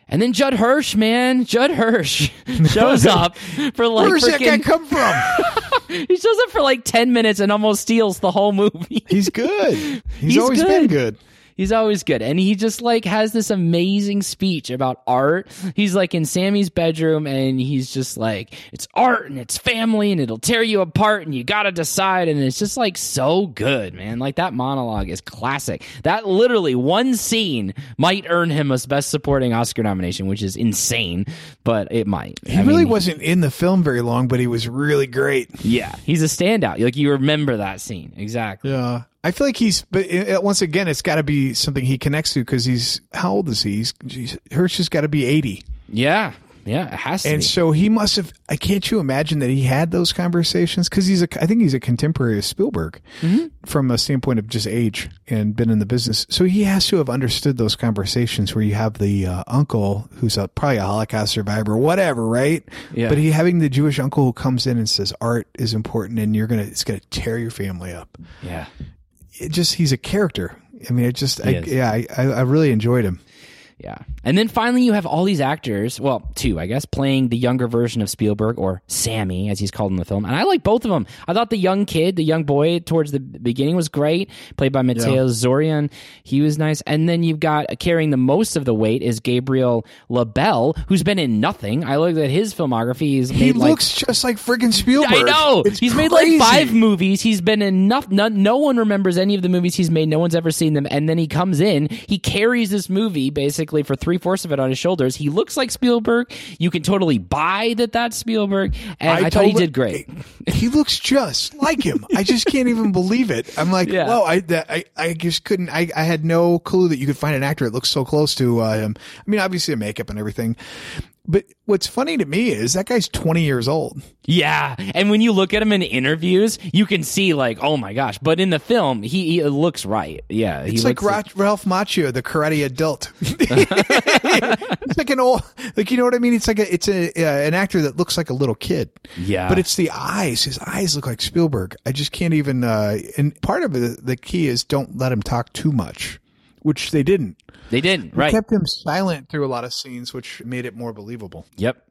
And then Judd Hirsch, man, Judd Hirsch shows up for like. Where's that guy come from? He shows up for like ten minutes and almost steals the whole movie. He's good. He's, He's always good. been good. He's always good. And he just like has this amazing speech about art. He's like in Sammy's bedroom and he's just like, it's art and it's family and it'll tear you apart and you got to decide. And it's just like so good, man. Like that monologue is classic. That literally one scene might earn him a Best Supporting Oscar nomination, which is insane, but it might. He I really mean, wasn't in the film very long, but he was really great. Yeah. He's a standout. Like you remember that scene. Exactly. Yeah. I feel like he's, but it, once again, it's got to be something he connects to because he's, how old is he? He's, geez, Hirsch has got to be eighty. Yeah. Yeah. It has to and be. So he must have, I can't you imagine that he had those conversations? Because he's, a, I think he's a contemporary of Spielberg mm-hmm. from a standpoint of just age and been in the business. So he has to have understood those conversations where you have the uh, uncle who's a, probably a Holocaust survivor, whatever, right? Yeah. But he having the Jewish uncle who comes in and says, art is important and you're going to, it's going to tear your family up. Yeah. It just he's a character. I mean, it just I, yeah, I I really enjoyed him. Yeah. And then finally you have all these actors, well, two, I guess, playing the younger version of Spielberg, or Sammy, as he's called in the film. And I like both of them. I thought the young kid, the young boy towards the beginning was great, played by Mateo yeah. Zorian. He was nice. And then you've got, carrying the most of the weight is Gabriel LaBelle, who's been in nothing. I looked at his filmography. He's made he like, looks just like friggin' Spielberg. I know. It's he's crazy. made like five movies. He's been in no, no, no one remembers any of the movies he's made. No one's ever seen them. And then he comes in, he carries this movie basically for three-fourths of it on his shoulders. He looks like Spielberg. You can totally buy that that's Spielberg. And I, I thought he did great. He looks just like him. I just can't even believe it. I'm like, yeah. wow, I, that, I I just couldn't. I, I had no clue that you could find an actor that looks so close to uh, him. I mean, obviously the makeup and everything. But what's funny to me is that guy's twenty years old. Yeah. And when you look at him in interviews, you can see like, oh my gosh. But in the film, he, he looks right. Yeah. It's he like, looks Ra- Ralph Macchio, the karate adult. It's like an old, like, you know what I mean? It's like a, it's a, uh, an actor that looks like a little kid. Yeah. But it's the eyes. His eyes look like Spielberg. I just can't even, uh, and part of the, the key is don't let him talk too much, which they didn't. They didn't, right. They kept him silent through a lot of scenes, which made it more believable. Yep.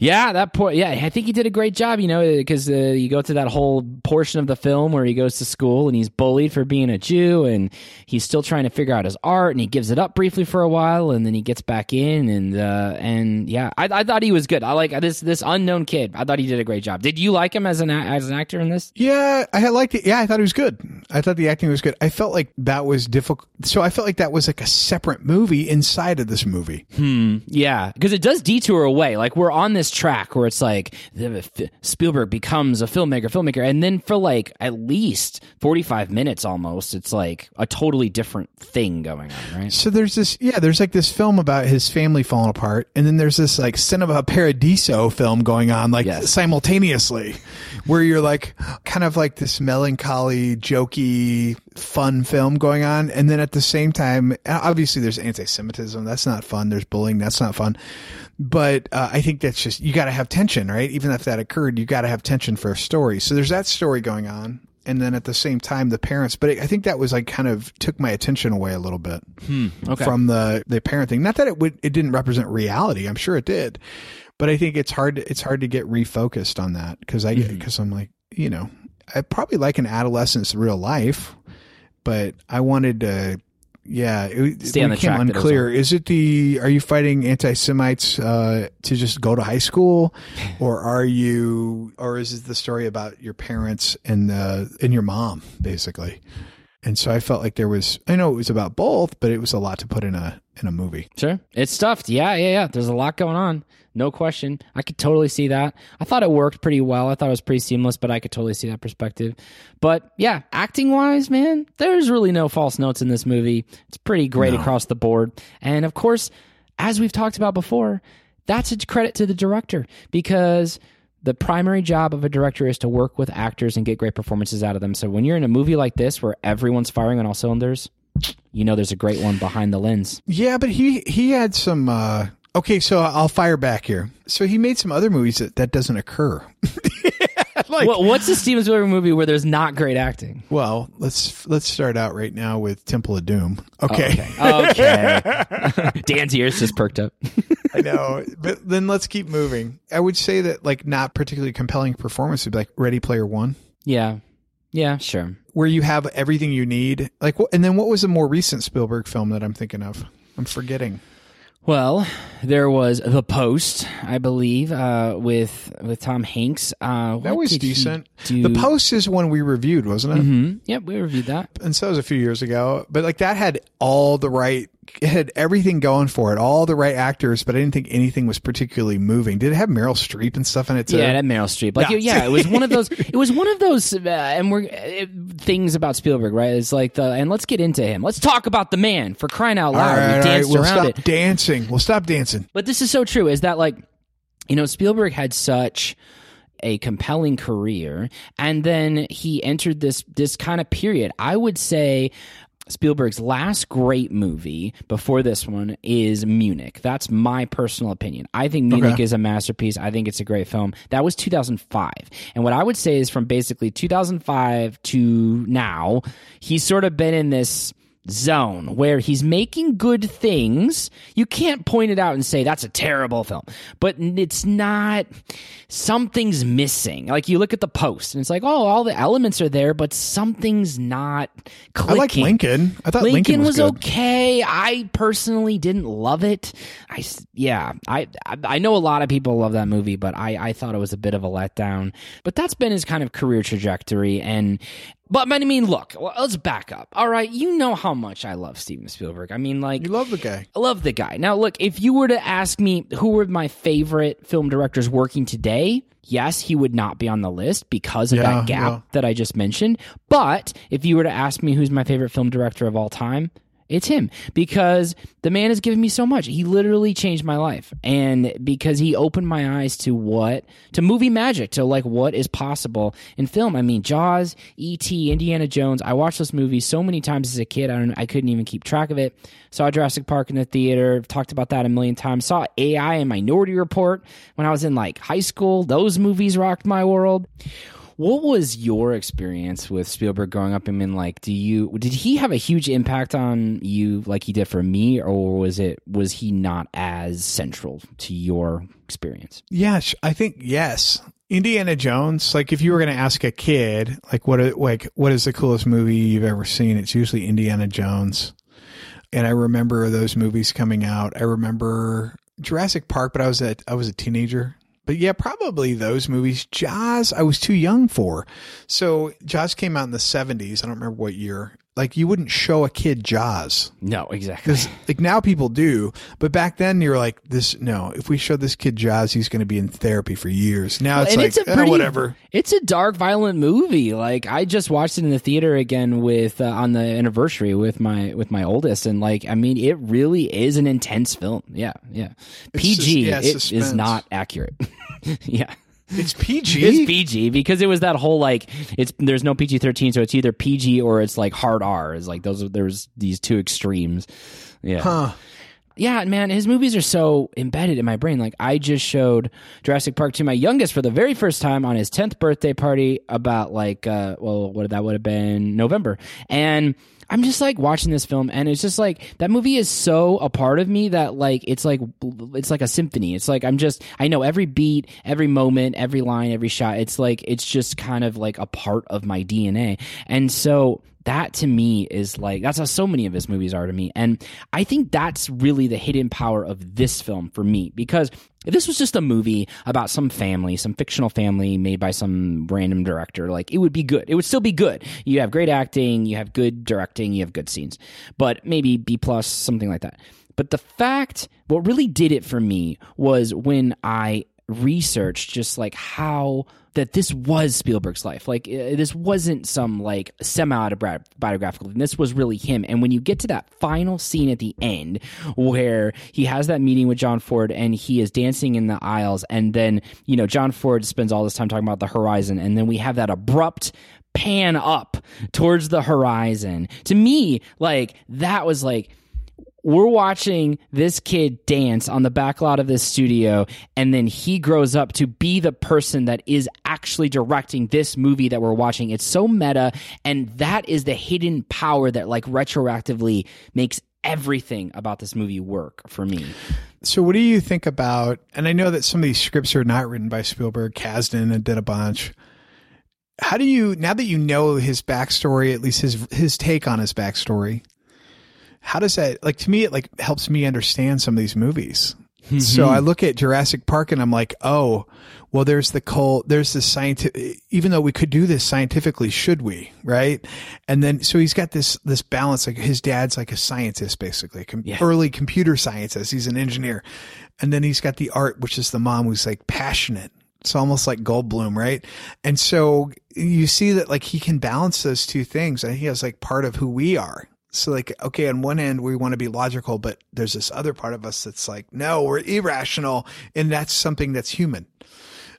Yeah, that point. Yeah, I think he did a great job, you know, because uh, you go to that whole portion of the film where he goes to school and he's bullied for being a Jew and he's still trying to figure out his art and he gives it up briefly for a while and then he gets back in and uh, and yeah, I, I thought he was good. I like this this unknown kid. I thought he did a great job. Did you like him as an as an actor in this? Yeah, I liked it. Yeah, I thought he was good. I thought the acting was good. I felt like that was difficult. So I felt like that was like a separate movie inside of this movie. Hmm. Yeah, because it does detour away. Like we're on this track where it's like Spielberg becomes a filmmaker filmmaker and then for like at least forty-five minutes almost it's like a totally different thing going on, right? So there's this yeah there's like this film about his family falling apart and then there's this like Cinema Paradiso film going on like yes. simultaneously where you're like kind of like this melancholy jokey fun film going on and then at the same time obviously there's anti-Semitism, that's not fun, there's bullying, that's not fun. But uh, I think that's just, you got to have tension, right? Even if that occurred, you got to have tension for a story. So there's that story going on. And then at the same time, the parents. But it, I think that was like kind of took my attention away a little bit hmm, okay. from the, the parent thing. Not that it would, it didn't represent reality. I'm sure it did. But I think it's hard, it's hard to get refocused on that because I, mm-hmm. 'cause I'm like, you know, I probably like an adolescent's real life, but I wanted to. Yeah, it, Stay on it the became track unclear. It is it the are you fighting anti-Semites uh, to just go to high school, or are you, or is it the story about your parents and uh, and your mom basically? And so I felt like there was, I know it was about both, but it was a lot to put in a in a movie. Sure, it's stuffed. Yeah, yeah, yeah. There's a lot going on. No question. I could totally see that. I thought it worked pretty well. I thought it was pretty seamless, but I could totally see that perspective. But yeah, acting-wise, man, there's really no false notes in this movie. It's pretty great no. across the board. And of course, as we've talked about before, that's a credit to the director because the primary job of a director is to work with actors and get great performances out of them. So when you're in a movie like this where everyone's firing on all cylinders, you know there's a great one behind the lens. Yeah, but he, he had some... Uh... Okay, so I'll fire back here. So he made some other movies that, that doesn't occur. Like, well, what's the Steven Spielberg movie where there's not great acting? Well, let's let's start out right now with Temple of Doom. Okay. Oh, okay. okay. Dan's ears just perked up. I know. But then let's keep moving. I would say that like not particularly compelling performance would be like Ready Player One. Yeah. Yeah, sure. Where you have everything you need. Like, and then what was the more recent Spielberg film that I'm thinking of? I'm forgetting. Well, there was The Post, I believe, uh, with with Tom Hanks. Uh, that was decent. The Post is one we reviewed, wasn't it? Mm-hmm. Yep, we reviewed that. And so it was a few years ago. But like that had all the right, it had everything going for it, all the right actors, but I didn't think anything was particularly moving. Did it have Meryl Streep and stuff in it too? Yeah, it had Meryl Streep. Like, no. it, yeah, it was one of those. It was one of those, uh, and we're it, things about Spielberg, right? It's like the, and let's get into him. Let's talk about the man for crying out loud. All right, we danced all right. We'll around stop it. dancing. Well, stop dancing. But this is so true, is that like, you know, Spielberg had such a compelling career, and then he entered this this kind of period. I would say Spielberg's last great movie before this one is Munich. That's my personal opinion. I think Munich okay. is a masterpiece. I think it's a great film. That was two thousand five. And what I would say is from basically two thousand five to now, he's sort of been in this zone where he's making good things. You can't point it out and say that's a terrible film, but it's not, something's missing. Like you look at The Post and it's like, oh, all the elements are there, but something's not clicking. I like Lincoln. I thought Lincoln, Lincoln was, was okay. I personally didn't love it. I, yeah, I, I know a lot of people love that movie, but I, I thought it was a bit of a letdown, but that's been his kind of career trajectory. And, But, I mean, look, let's back up. All right, you know how much I love Steven Spielberg. I mean, like... You love the guy. I love the guy. Now, look, if you were to ask me who were my favorite film directors working today... Yes, he would not be on the list because of yeah, that gap yeah. that I just mentioned. But if you were to ask me who's my favorite film director of all time... It's him, because the man has given me so much. He literally changed my life, and because he opened my eyes to what, to movie magic, to like what is possible in film. I mean, Jaws, E T, Indiana Jones. I watched those movies so many times as a kid. I don't, I couldn't even keep track of it. Saw Jurassic Park in the theater. Talked about that a million times. Saw A I and Minority Report when I was in like high school. Those movies rocked my world. What was your experience with Spielberg growing up? I mean, like, do you did he have a huge impact on you, like he did for me, or was it was he not as central to your experience? Yes, I think yes. Indiana Jones. Like, if you were going to ask a kid, like, what like what is the coolest movie you've ever seen? It's usually Indiana Jones. And I remember those movies coming out. I remember Jurassic Park, but I was a I was a teenager. But yeah, probably those movies. Jaws, I was too young for. So Jaws came out in the seventies. I don't remember what year. Like, you wouldn't show a kid Jaws. No, exactly. Like, now people do. But back then, you're like, this. No, if we show this kid Jaws, he's going to be in therapy for years. Now it's and like, it's pretty, oh, whatever. It's a dark, violent movie. Like, I just watched it in the theater again with uh, on the anniversary with my with my oldest. And, like, I mean, it really is an intense film. Yeah, yeah. It's P G, just, yeah, it suspense. Is not accurate. Yeah. It's P G. It's P G because it was that whole like it's there's no P G thirteen, so it's either P G or it's like hard R. Is like those there's these two extremes. Yeah. Huh. Yeah, man, his movies are so embedded in my brain. Like, I just showed Jurassic Park to my youngest for the very first time on his tenth birthday party about like uh well what that would have been November. And I'm just like watching this film, and it's just like that movie is so a part of me that like it's like it's like a symphony. It's like I'm just I know every beat, every moment, every line, every shot. It's like it's just kind of like a part of my D N A. And so that to me is like that's how so many of his movies are to me. And I think that's really the hidden power of this film for me, because if this was just a movie about some family, some fictional family made by some random director, like it would be good. It would still be good. You have great acting, you have good directing, you have good scenes, but maybe B plus, something like that. But the fact, what really did it for me was when I researched just like how that this was Spielberg's life. Like this wasn't some like semi-autobiographical thing. This was really him. And when you get to that final scene at the end where he has that meeting with John Ford and he is dancing in the aisles, and then, you know, John Ford spends all this time talking about the horizon, and then we have that abrupt pan up towards the horizon. To me, like that was like, we're watching this kid dance on the back lot of this studio, and then he grows up to be the person that is actually directing this movie that we're watching. It's so meta, and that is the hidden power that like retroactively makes everything about this movie work for me. So what do you think about, and I know that some of these scripts are not written by Spielberg, Kasdan did a bunch. How do you, now that you know his backstory, at least his his take on his backstory, how does that, like, to me, it like helps me understand some of these movies. Mm-hmm. So I look at Jurassic Park and I'm like, oh, well, there's the cult, there's the scientific, even though we could do this scientifically, should we? Right. And then, so he's got this, this balance, like his dad's like a scientist, basically com- yeah. early computer scientist. He's an engineer. And then he's got the art, which is the mom who's like passionate. It's almost like Goldblum, right? And so you see that like he can balance those two things. And he has like part of who we are. So like, okay, on one end, we want to be logical, but there's this other part of us that's like, no, we're irrational. And that's something that's human,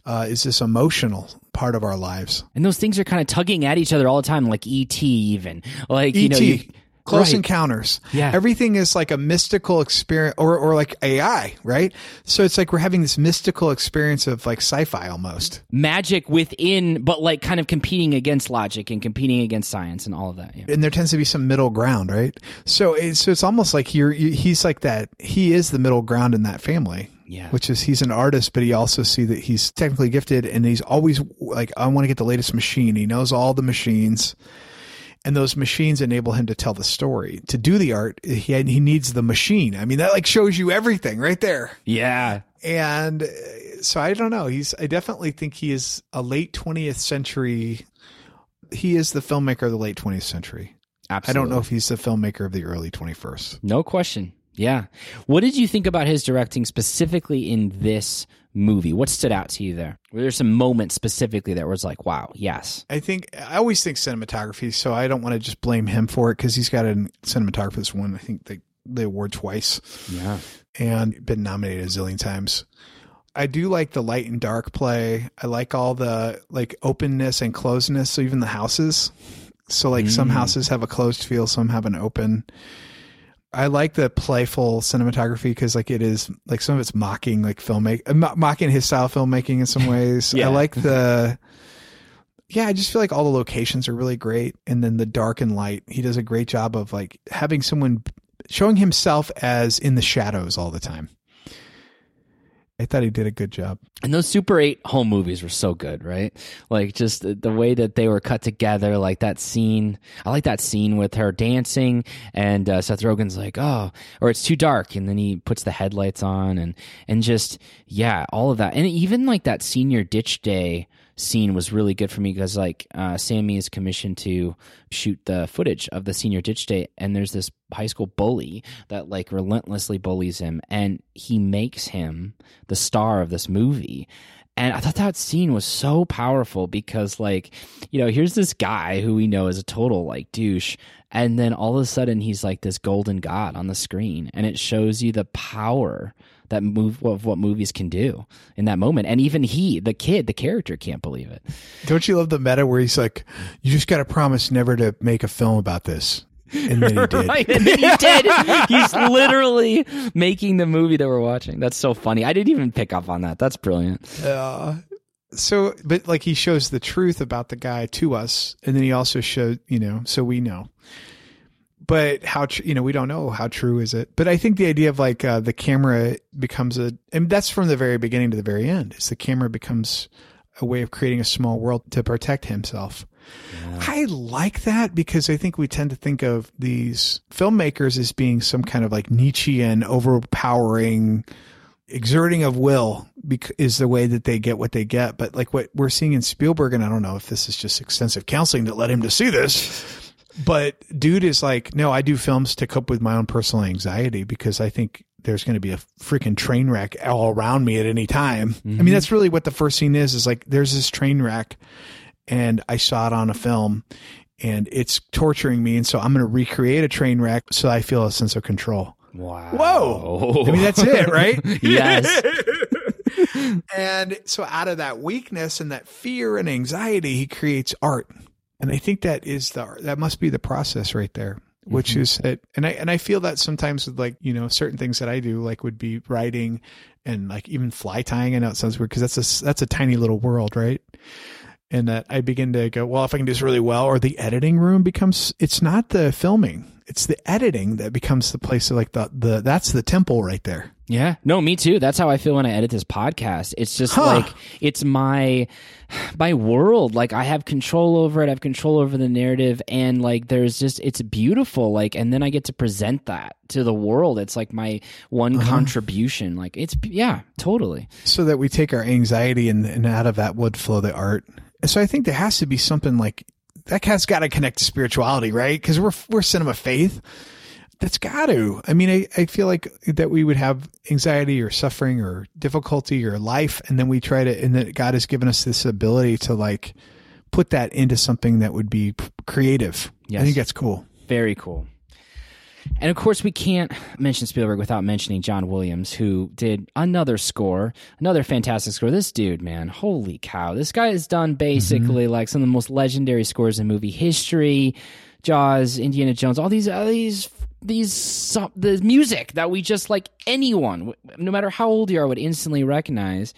uh, is this emotional part of our lives. And those things are kind of tugging at each other all the time, like E T even. Like, E T you know, you, Close right. Encounters. Yeah. Everything is like a mystical experience or, or like A I, right? So it's like we're having this mystical experience of like sci-fi almost. Magic within, but like kind of competing against logic and competing against science and all of that. Yeah. And there tends to be some middle ground, right? So it's, so it's almost like you're, you, he's like that. He is the middle ground in that family. Yeah. Which is he's an artist, but he also see that he's technically gifted and he's always like, I want to get the latest machine. He knows all the machines. And those machines enable him to tell the story. To do the art, he he needs the machine. I mean, that like shows you everything right there. Yeah. And so I don't know. He's I definitely think he is a late twentieth century. He is the filmmaker of the late twentieth century. Absolutely. I don't know if he's the filmmaker of the early twenty-first. No question. Yeah. What did you think about his directing specifically in this movie? What stood out to you there? Were there some moments specifically that was like, wow, yes. I think I always think cinematography, so I don't want to just blame him for it because he's got a cinematographer that's won, I think they, they award twice. Yeah. And been nominated a zillion times. I do like the light and dark play. I like all the like openness and closeness. So even the houses. So like mm. some houses have a closed feel, some have an open. I like the playful cinematography because like it is like some of it's mocking like filmmaking, mocking his style of filmmaking in some ways. Yeah. I like the, yeah, I just feel like all the locations are really great. And then the dark and light, he does a great job of like having someone showing himself as in the shadows all the time. I thought he did a good job. And those Super eight home movies were so good, right? Like just the, the way that they were cut together, like that scene. I like that scene with her dancing and uh, Seth Rogen's like, oh, or it's too dark. And then he puts the headlights on and, and just, yeah, all of that. And even like that senior ditch day scene was really good for me because like uh, Sammy is commissioned to shoot the footage of the senior ditch day and there's this high school bully that like relentlessly bullies him and he makes him the star of this movie. And I thought that scene was so powerful because like, you know, here's this guy who we know is a total like douche. And then all of a sudden he's like this golden god on the screen and it shows you the power that move of what movies can do in that moment. And even he, the kid, the character can't believe it. Don't you love the meta where he's like, you just got to promise never to make a film about this. And then he did. Right, and then he did. He's literally making the movie that we're watching. That's so funny. I didn't even pick up on that. That's brilliant. Uh, so, but like he shows the truth about the guy to us. And then he also showed, you know, so we know. But how, tr- you know, we don't know how true is it. But I think the idea of like uh, the camera becomes a, and that's from the very beginning to the very end, is the camera becomes a way of creating a small world to protect himself. Yeah. I like that because I think we tend to think of these filmmakers as being some kind of like Nietzschean, overpowering, exerting of will bec- is the way that they get what they get. But like what we're seeing in Spielberg, and I don't know if this is just extensive counseling that led him to see this, but dude is like, no, I do films to cope with my own personal anxiety because I think there's going to be a freaking train wreck all around me at any time. Mm-hmm. I mean, that's really what the first scene is, is like there's this train wreck. And I saw it on a film and it's torturing me. And so I'm going to recreate a train wreck so I feel a sense of control. Wow. Whoa. I mean, that's it, right? Yes. And so out of that weakness and that fear and anxiety, he creates art. And I think that is the, that must be the process right there, which mm-hmm. is that. And I, and I feel that sometimes with like, you know, certain things that I do, like would be writing and like even fly tying. I know it sounds weird because that's a, that's a tiny little world, right? And that I begin to go, well, if I can do this really well, or the editing room becomes, it's not the filming, it's the editing that becomes the place of like the, the that's the temple right there. Yeah. No, me too. That's how I feel when I edit this podcast. It's just huh. like, it's my, my world. Like I have control over it. I have control over the narrative and like, there's just, it's beautiful. Like, and then I get to present that to the world. It's like my one uh-huh. contribution. Like it's, yeah, totally. So that we take our anxiety and, and out of that would flow the art. So I think there has to be something like that has got to connect to spirituality, right? Because we're we're cinema faith. That's got to. I mean, I, I feel like that we would have anxiety or suffering or difficulty or life, and then we try to, and that God has given us this ability to like put that into something that would be creative. Yes. I think that's cool. Very cool. And of course, we can't mention Spielberg without mentioning John Williams, who did another score, another fantastic score. This dude, man, holy cow. This guy has done basically mm-hmm. like some of the most legendary scores in movie history. Jaws, Indiana Jones, all these all these these the music that we just, like, anyone, no matter how old you are, would instantly recognize.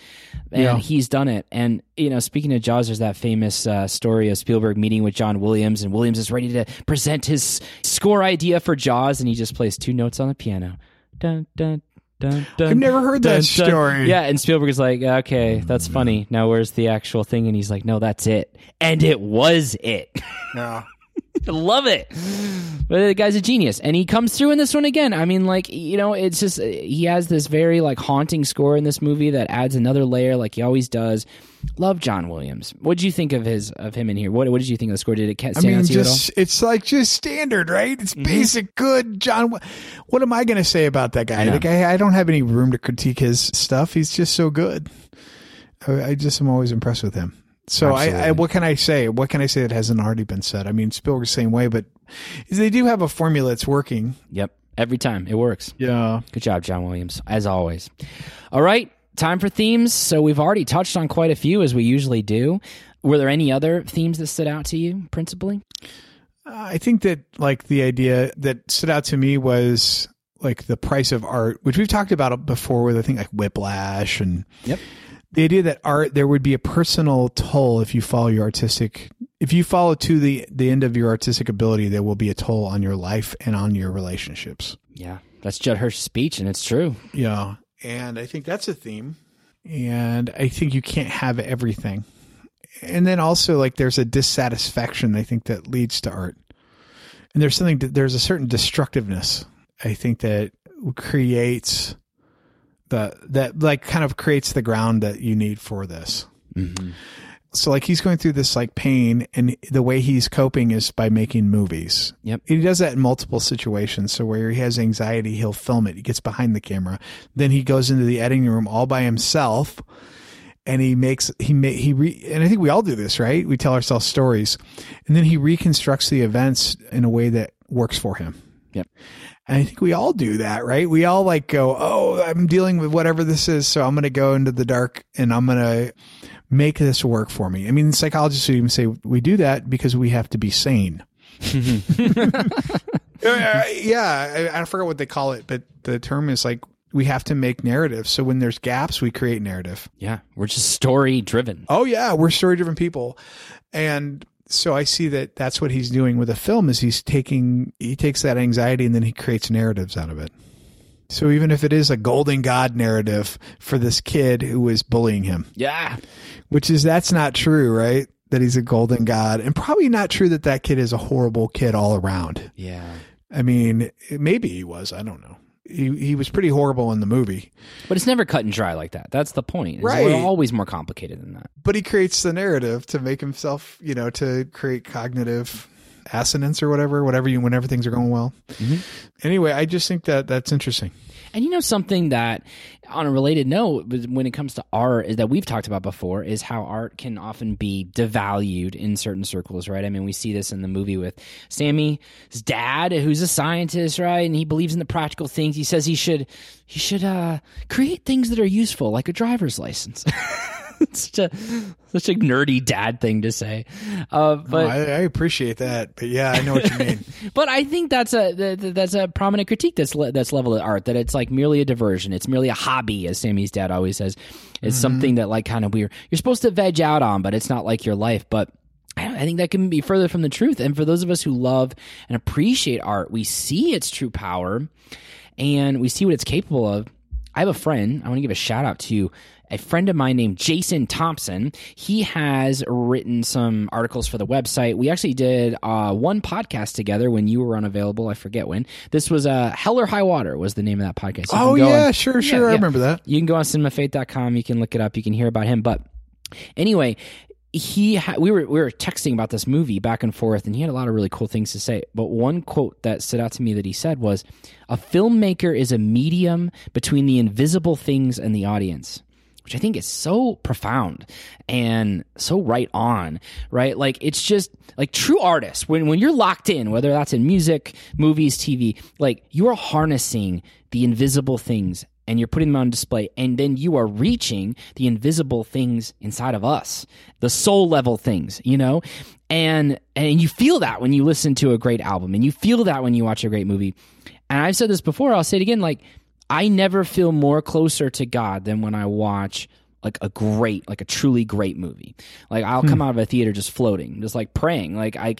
And yeah. he's done it. And, you know, speaking of Jaws, there's that famous uh, story of Spielberg meeting with John Williams, and Williams is ready to present his score idea for Jaws, and he just plays two notes on the piano. Dun, dun, dun, dun, I've never heard dun, that dun, story. Dun. Yeah, and Spielberg's like, okay, that's funny. Now where's the actual thing? And he's like, no, that's it. And it was it. Yeah. I love it. But the guy's a genius, and he comes through in this one again. I mean, like, you know, it's just, he has this very, like, haunting score in this movie that adds another layer, like he always does. Love John Williams. What did you think of his of him in here? What what did you think of the score? Did it stand I mean, out to you at all? It's like just standard, right? It's mm-hmm. basic, good John. What am I going to say about that guy? I the guy? I don't have any room to critique his stuff. He's just so good. I, I just am always impressed with him. So I, I, what can I say? What can I say that hasn't already been said? I mean, Spielberg's the same way, but they do have a formula that's working. Yep. Every time it works. Yeah. Good job, John Williams, as always. All right. Time for themes. So we've already touched on quite a few, as we usually do. Were there any other themes that stood out to you, principally? Uh, I think that, like, the idea that stood out to me was, like, the price of art, which we've talked about before with, I think, like, Whiplash and... Yep. The idea that art, there would be a personal toll if you follow your artistic, if you follow to the, the end of your artistic ability, there will be a toll on your life and on your relationships. Yeah. That's Judd Hirsch's speech, and it's true. Yeah. And I think that's a theme. And I think you can't have everything. And then also, like, there's a dissatisfaction, I think, that leads to art. And there's something, there's a certain destructiveness, I think, that creates... The, that like kind of creates the ground that you need for this. Mm-hmm. So, like, he's going through this, like, pain, and the way he's coping is by making movies. Yep. He does that in multiple situations. So where he has anxiety, he'll film it. He gets behind the camera. Then he goes into the editing room all by himself, and he makes, he ma- he re- and I think we all do this, right? We tell ourselves stories, and then he reconstructs the events in a way that works for him. Yep. And I think we all do that, right? We all, like, go, oh, I'm dealing with whatever this is, so I'm going to go into the dark and I'm going to make this work for me. I mean, psychologists would even say we do that because we have to be sane. Yeah, I, I forgot what they call it, but the term is, like, we have to make narrative. So when there's gaps, we create narrative. Yeah, we're just story driven. Oh, yeah, we're story driven people. And... So I see that that's what he's doing with a film is he's taking, he takes that anxiety and then he creates narratives out of it. So even if it is a golden God narrative for this kid who is bullying him. Yeah. Which is, that's not true, right? That he's a golden God, and probably not true that that kid is a horrible kid all around. Yeah. I mean, maybe he was, I don't know. He he was pretty horrible in the movie. But it's never cut and dry like that. That's the point. Right. We're always more complicated than that. But he creates the narrative to make himself, you know, to create cognitive assonance or whatever, whatever you, whenever things are going well. Mm-hmm. Anyway, I just think that that's interesting. And you know, something that, on a related note, when it comes to art is that we've talked about before is how art can often be devalued in certain circles, right? I mean, we see this in the movie with Sammy's dad, who's a scientist, right? And he believes in the practical things. He says he should he should uh, create things that are useful, like a driver's license. It's such a, such a nerdy dad thing to say. Uh, but oh, I, I appreciate that. But yeah, I know what you mean. But I think that's a that's a prominent critique that's le- that's leveled at art, that it's, like, merely a diversion. It's merely a hobby, as Sammy's dad always says. It's mm-hmm. something that, like, kind of weird. You're supposed to veg out on, but it's not like your life. But I think that can be further from the truth. And for those of us who love and appreciate art, we see its true power and we see what it's capable of. I have a friend. I want to give a shout out to you. A friend of mine named Jason Thompson. He has written some articles for the website. We actually did uh, one podcast together when you were unavailable. I forget when. This was uh, Hell or High Water was the name of that podcast. You oh, yeah, on, sure, sure. Yeah, I yeah. remember that. You can go on cinema faith dot com. You can look it up. You can hear about him. But anyway... He ha- we were we were texting about this movie back and forth, and he had a lot of really cool things to say. But one quote that stood out to me that he said was, "A filmmaker is a medium between the invisible things and the audience," which I think is so profound and so right on, right? Like, it's just, like, true artists, when when you're locked in, whether that's in music, movies, T V, like, you are harnessing the invisible things and you're putting them on display, and then you are reaching the invisible things inside of us, the soul level things, you know? And and you feel that when you listen to a great album, and you feel that when you watch a great movie. And I've said this before, I'll say it again, like, I never feel more closer to God than when I watch like a great, like a truly great movie. Like, I'll hmm. come out of a theater just floating, just like praying, like I,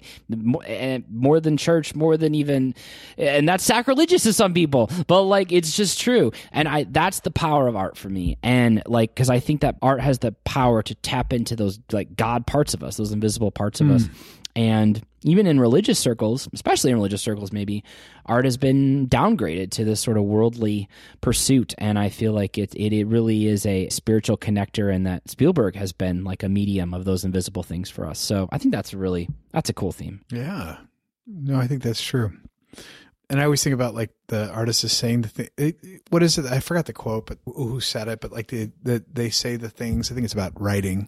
more than church, more than even, and that's sacrilegious to some people, but like, it's just true. And I, that's the power of art for me. And like, cause I think that art has the power to tap into those like God parts of us, those invisible parts of hmm. us. And even in religious circles, especially in religious circles, maybe art has been downgraded to this sort of worldly pursuit. And I feel like it, it, it really is a spiritual connector, and that Spielberg has been like a medium of those invisible things for us. So I think that's really, that's a cool theme. Yeah, no, I think that's true. And I always think about like the artist is saying the thing, it, it, what is it? I forgot the quote, but who said it, but like the, the, they say the things, I think it's about writing,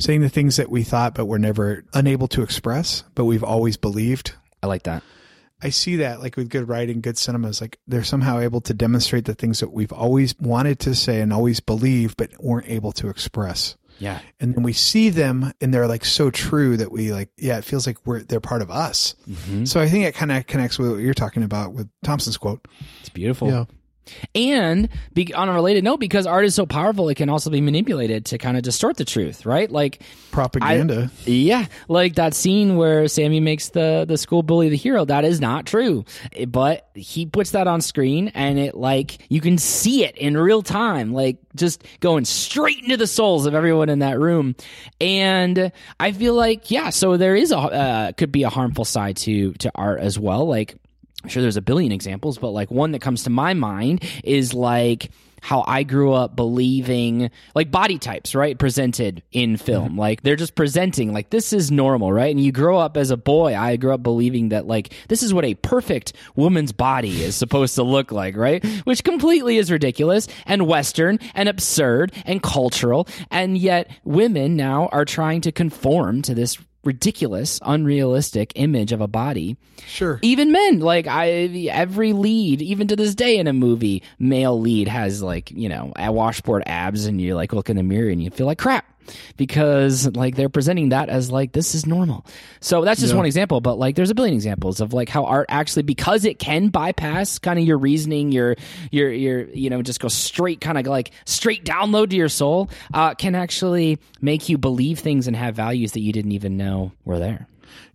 saying the things that we thought, but were never unable to express, but we've always believed. I like that. I see that like with good writing, good cinema is like they're somehow able to demonstrate the things that we've always wanted to say and always believed, but weren't able to express. Yeah. And then we see them and they're like so true that we like, yeah, it feels like we're, they're part of us. Mm-hmm. So I think it kind of connects with what you're talking about with Thompson's quote. It's beautiful. Yeah. And be, on a related note, because art is so powerful, it can also be manipulated to kind of distort the truth, right? Like propaganda. I, yeah. Like that scene where Sammy makes the, the school bully the hero. That is not true. But he puts that on screen and it like, you can see it in real time, like just going straight into the souls of everyone in that room. And I feel like, yeah, so there is a, uh, could be a harmful side to, to art as well. Like, I'm sure there's a billion examples, but like one that comes to my mind is like how I grew up believing like body types, right? Presented in film. Like they're just presenting like this is normal, right? And you grow up as a boy. I grew up believing that like this is what a perfect woman's body is supposed to look like, right? Which completely is ridiculous and Western and absurd and cultural. And yet women now are trying to conform to this ridiculous, unrealistic image of a body. Sure. Even men, like I, every lead, even to this day in a movie, male lead has like, you know, a washboard abs, and you like look in the mirror and you feel like crap because like they're presenting that as like, this is normal. So that's just yeah. one example, but like there's a billion examples of like how art actually, because it can bypass kind of your reasoning, your, your, your, you know, just go straight kind of like straight download to your soul, uh, can actually make you believe things and have values that you didn't even know were there.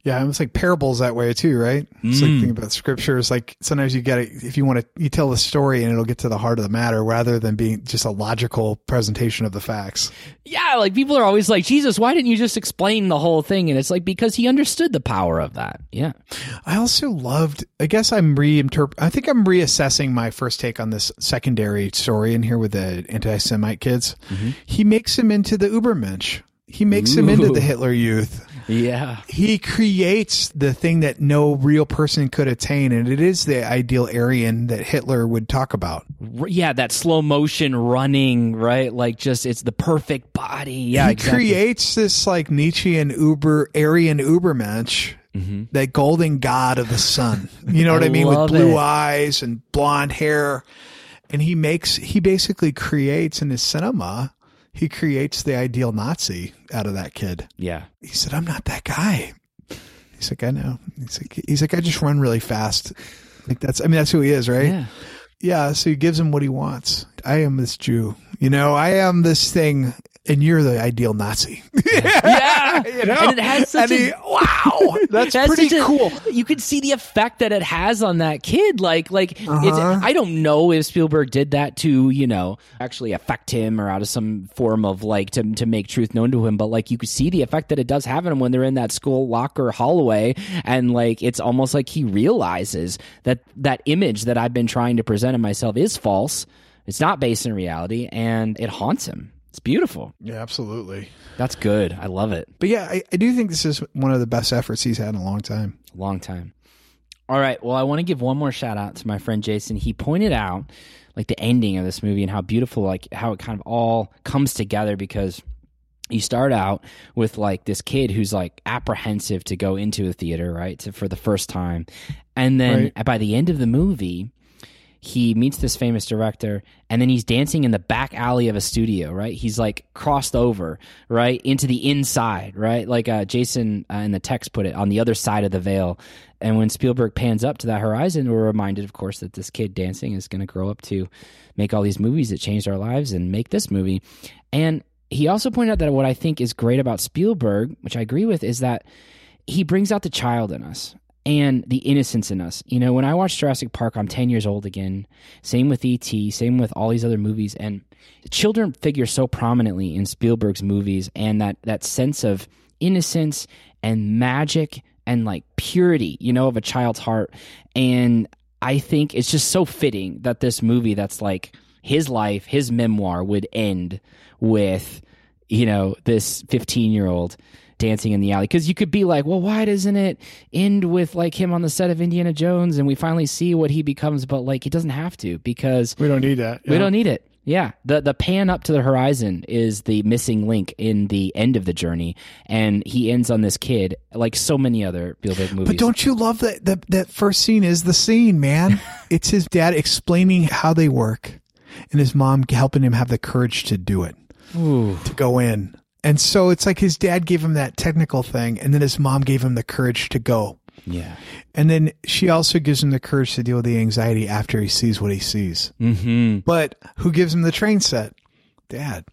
Yeah. It was like parables that way too, right? Mm. It's like thinking about scriptures. Like sometimes you gotta, if you want to, you tell the story and it'll get to the heart of the matter rather than being just a logical presentation of the facts. Yeah. Like people are always like, Jesus, why didn't you just explain the whole thing? And it's like, because he understood the power of that. Yeah. I also loved, I guess I'm reinterpret. I think I'm reassessing my first take on this secondary story in here with the anti-Semite kids. Mm-hmm. He makes him into the Ubermensch. He makes Ooh. him into the Hitler Youth. Yeah. He creates the thing that no real person could attain, and it is the ideal Aryan that Hitler would talk about. Yeah, that slow motion running, right? Like just it's the perfect body. Yeah, He exactly. creates this like Nietzschean Uber Aryan Ubermensch. Mm-hmm. That golden god of the sun. You know what I, I mean? With blue it. eyes and blonde hair. And he makes he basically creates in his cinema he creates the ideal Nazi out of that kid. Yeah. He said, I'm not that guy. He's like, I know. He's like, he's like, I just run really fast. Like that's, I mean, that's who he is, right? Yeah. Yeah. So he gives him what he wants. I am this Jew, you know, I am this thing. And you're the ideal Nazi. Yeah. yeah. You know? And it has such and a... He, wow. That's pretty a, cool. You can see the effect that it has on that kid. Like, like uh-huh. it's, I don't know if Spielberg did that to, you know, actually affect him or out of some form of like to, to make truth known to him. But like you could see the effect that it does have on him when they're in that school locker hallway. And like it's almost like he realizes that that image that I've been trying to present of myself is false. It's not based in reality. And it haunts him. It's beautiful. Yeah, absolutely. That's good. I love it. But yeah, I, I do think this is one of the best efforts he's had in a long time. Long time. All right. Well, I want to give one more shout out to my friend Jason. He pointed out like the ending of this movie and how beautiful, like how it kind of all comes together, because you start out with like this kid who's like apprehensive to go into a theater, right, to, for the first time. And then right. by the end of the movie, he meets this famous director, and then he's dancing in the back alley of a studio, right? He's like crossed over, right, into the inside, right? Like uh, Jason uh, in the text put it, on the other side of the veil. And when Spielberg pans up to that horizon, we're reminded, of course, that this kid dancing is going to grow up to make all these movies that changed our lives and make this movie. And he also pointed out that what I think is great about Spielberg, which I agree with, is that he brings out the child in us and the innocence in us. You know, when I watch Jurassic Park, I'm ten years old again. Same with E T, same with all these other movies. And children figure so prominently in Spielberg's movies, and that, that sense of innocence and magic and like purity, you know, of a child's heart. And I think it's just so fitting that this movie that's like his life, his memoir, would end with, you know, this fifteen-year-old dancing in the alley. Because you could be like, well, why doesn't it end with like him on the set of Indiana Jones and we finally see what he becomes? But like, it doesn't have to, because we don't need that. Yeah. We don't need it. Yeah. The the pan up to the horizon is the missing link in the end of the journey. And he ends on this kid, like so many other Spielberg movies. But don't you love that that, that first scene is the scene, man? It's his dad explaining how they work and his mom helping him have the courage to do it. Ooh. To go in. And so it's like his dad gave him that technical thing, and then his mom gave him the courage to go. Yeah. And then she also gives him the courage to deal with the anxiety after he sees what he sees. Mm-hmm. But who gives him the train set? Dad.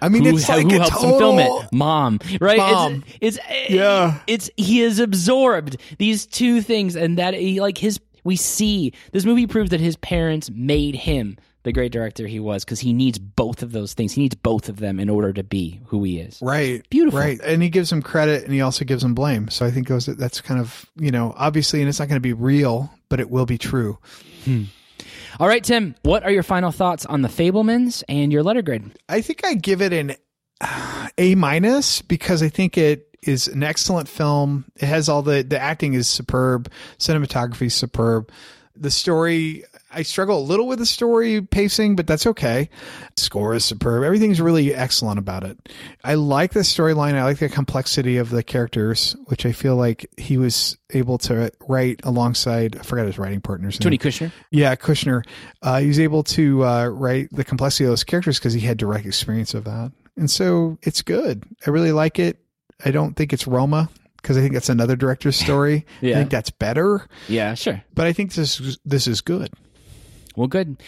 I mean, who, it's like who a helps total... him film it? Mom, right? Mom. It's, it's yeah. It's he is absorbed these two things, and that he, like his we see this movie proves that his parents made him the great director he was, because he needs both of those things. He needs both of them in order to be who he is. Right. Beautiful. Right. And he gives him credit, and he also gives him blame. So I think goes that's kind of, you know, obviously, and it's not going to be real, but it will be true. Hmm. All right, Tim, what are your final thoughts on The Fablemans and your letter grade? I think I give it an A minus, because I think it is an excellent film. It has all the, the acting is superb. Cinematography is superb. The story, I struggle a little with the story pacing, but that's okay. Score is superb. Everything's really excellent about it. I like the storyline. I like the complexity of the characters, which I feel like he was able to write alongside, I forgot his writing partner's name. Tony Kushner. Yeah, Kushner. Uh, he was able to uh, write the complexity of those characters because he had direct experience of that. And so it's good. I really like it. I don't think it's Roma, because I think that's another director's story. Yeah. I think that's better. Yeah, sure. But I think this this is good. Well, good.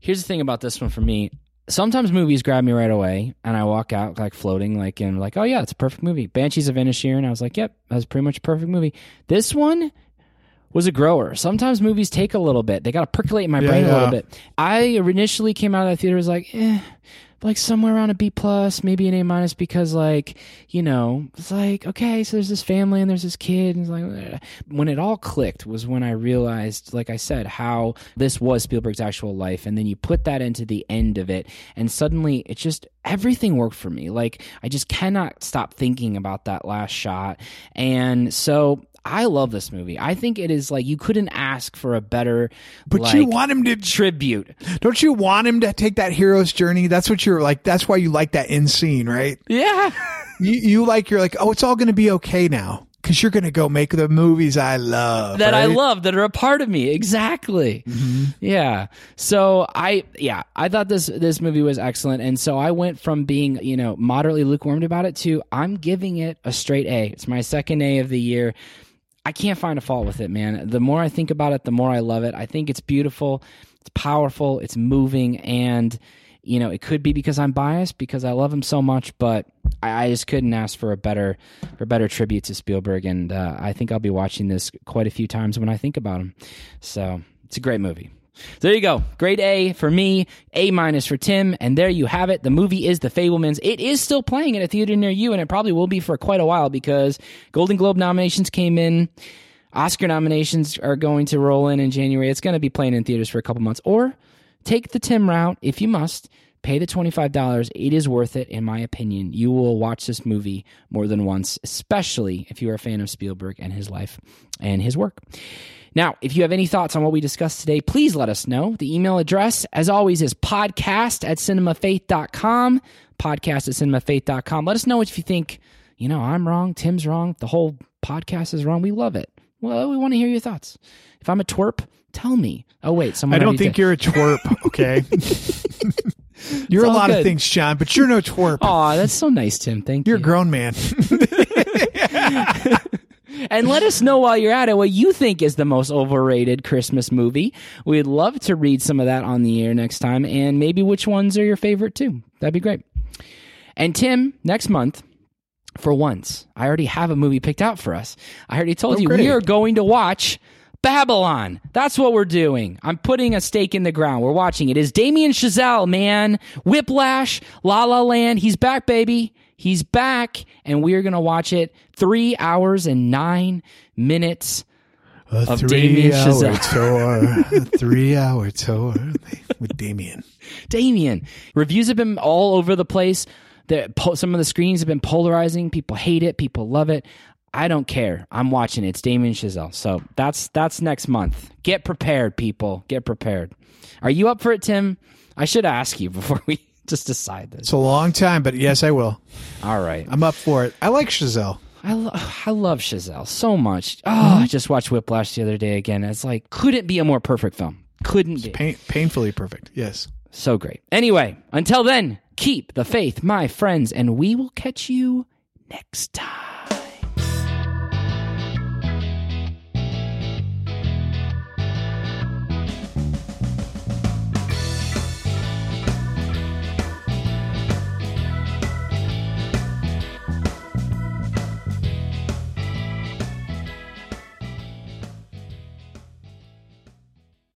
Here's the thing about this one for me. Sometimes movies grab me right away, and I walk out like floating, like and like, oh yeah, it's a perfect movie. Banshees of Inisherin. I was like, yep, that was pretty much a perfect movie. This one was a grower. Sometimes movies take a little bit. They got to percolate in my yeah, brain yeah. a little bit. I initially came out of that theater was like, eh. Like somewhere around a B plus, maybe an A minus, because like, you know, it's like, okay, so there's this family and there's this kid. And it's like, when it all clicked was when I realized, like I said, how this was Spielberg's actual life. And then you put that into the end of it, and suddenly it just, everything worked for me. Like I just cannot stop thinking about that last shot. And so I love this movie. I think it is like, you couldn't ask for a better, but like, you want him to tribute. Don't you want him to take that hero's journey? That's what you're like. That's why you like that end scene, right? Yeah. you, you like, you're like, oh, it's all going to be okay now, because you're going to go make the movies I love. That right? I love, that are a part of me. Exactly. Mm-hmm. Yeah. So I, yeah, I thought this, this movie was excellent. And so I went from being, you know, moderately lukewarm about it to I'm giving it a straight A. It's my second A of the year. I can't find a fault with it, man. The more I think about it, the more I love it. I think it's beautiful, it's powerful, it's moving, and you know, it could be because I'm biased because I love him so much, but I, I just couldn't ask for a better, for a better tribute to Spielberg, and uh, I think I'll be watching this quite a few times when I think about him. So it's a great movie. There you go. Grade A for me, A minus for Tim, and there you have it. The movie is The Fablemans. It is still playing at a theater near you, and it probably will be for quite a while because Golden Globe nominations came in. Oscar nominations are going to roll in in January. It's going to be playing in theaters for a couple months. Or take the Tim route if you must. Pay the twenty-five dollars. It is worth it, in my opinion. You will watch this movie more than once, especially if you are a fan of Spielberg and his life and his work. Now, if you have any thoughts on what we discussed today, please let us know. The email address, as always, is podcast at cinemafaith.com, podcast at cinemafaith.com. Let us know what you think. You know, I'm wrong, Tim's wrong, the whole podcast is wrong. We love it. Well, we want to hear your thoughts. If I'm a twerp, tell me. Oh, wait. Someone I don't think did. You're a twerp, okay? You're a lot good. Of things, John, but you're no twerp. Aw, that's so nice, Tim. Thank you're you. You're a grown man. And let us know while you're at it what you think is the most overrated Christmas movie. We'd love to read some of that on the air next time, and maybe which ones are your favorite, too. That'd be great. And Tim, next month, for once, I already have a movie picked out for us. I already told oh, you, great. We are going to watch Babylon. That's what we're doing. I'm putting a stake in the ground. We're watching it. It's Damien Chazelle, man. Whiplash, La La Land. He's back, baby. He's back, and we are going to watch it. Three hours and nine minutes a of Damien Chazelle. Tour. A three-hour tour with Damien. Damien. Reviews have been all over the place. The, po- some of the screens have been polarizing. People hate it. People love it. I don't care. I'm watching it. It's Damien Chazelle. So that's that's next month. Get prepared, people. Get prepared. Are you up for it, Tim? I should ask you before we... just decide this. It's a long time, but yes, I will. All right. I'm up for it. I like Chazelle. I, lo- I love Chazelle so much. Oh, mm-hmm. I just watched Whiplash the other day again. It's like, couldn't be a more perfect film. Couldn't it's be. Pain- painfully perfect. Yes. So great. Anyway, until then, keep the faith, my friends, and we will catch you next time.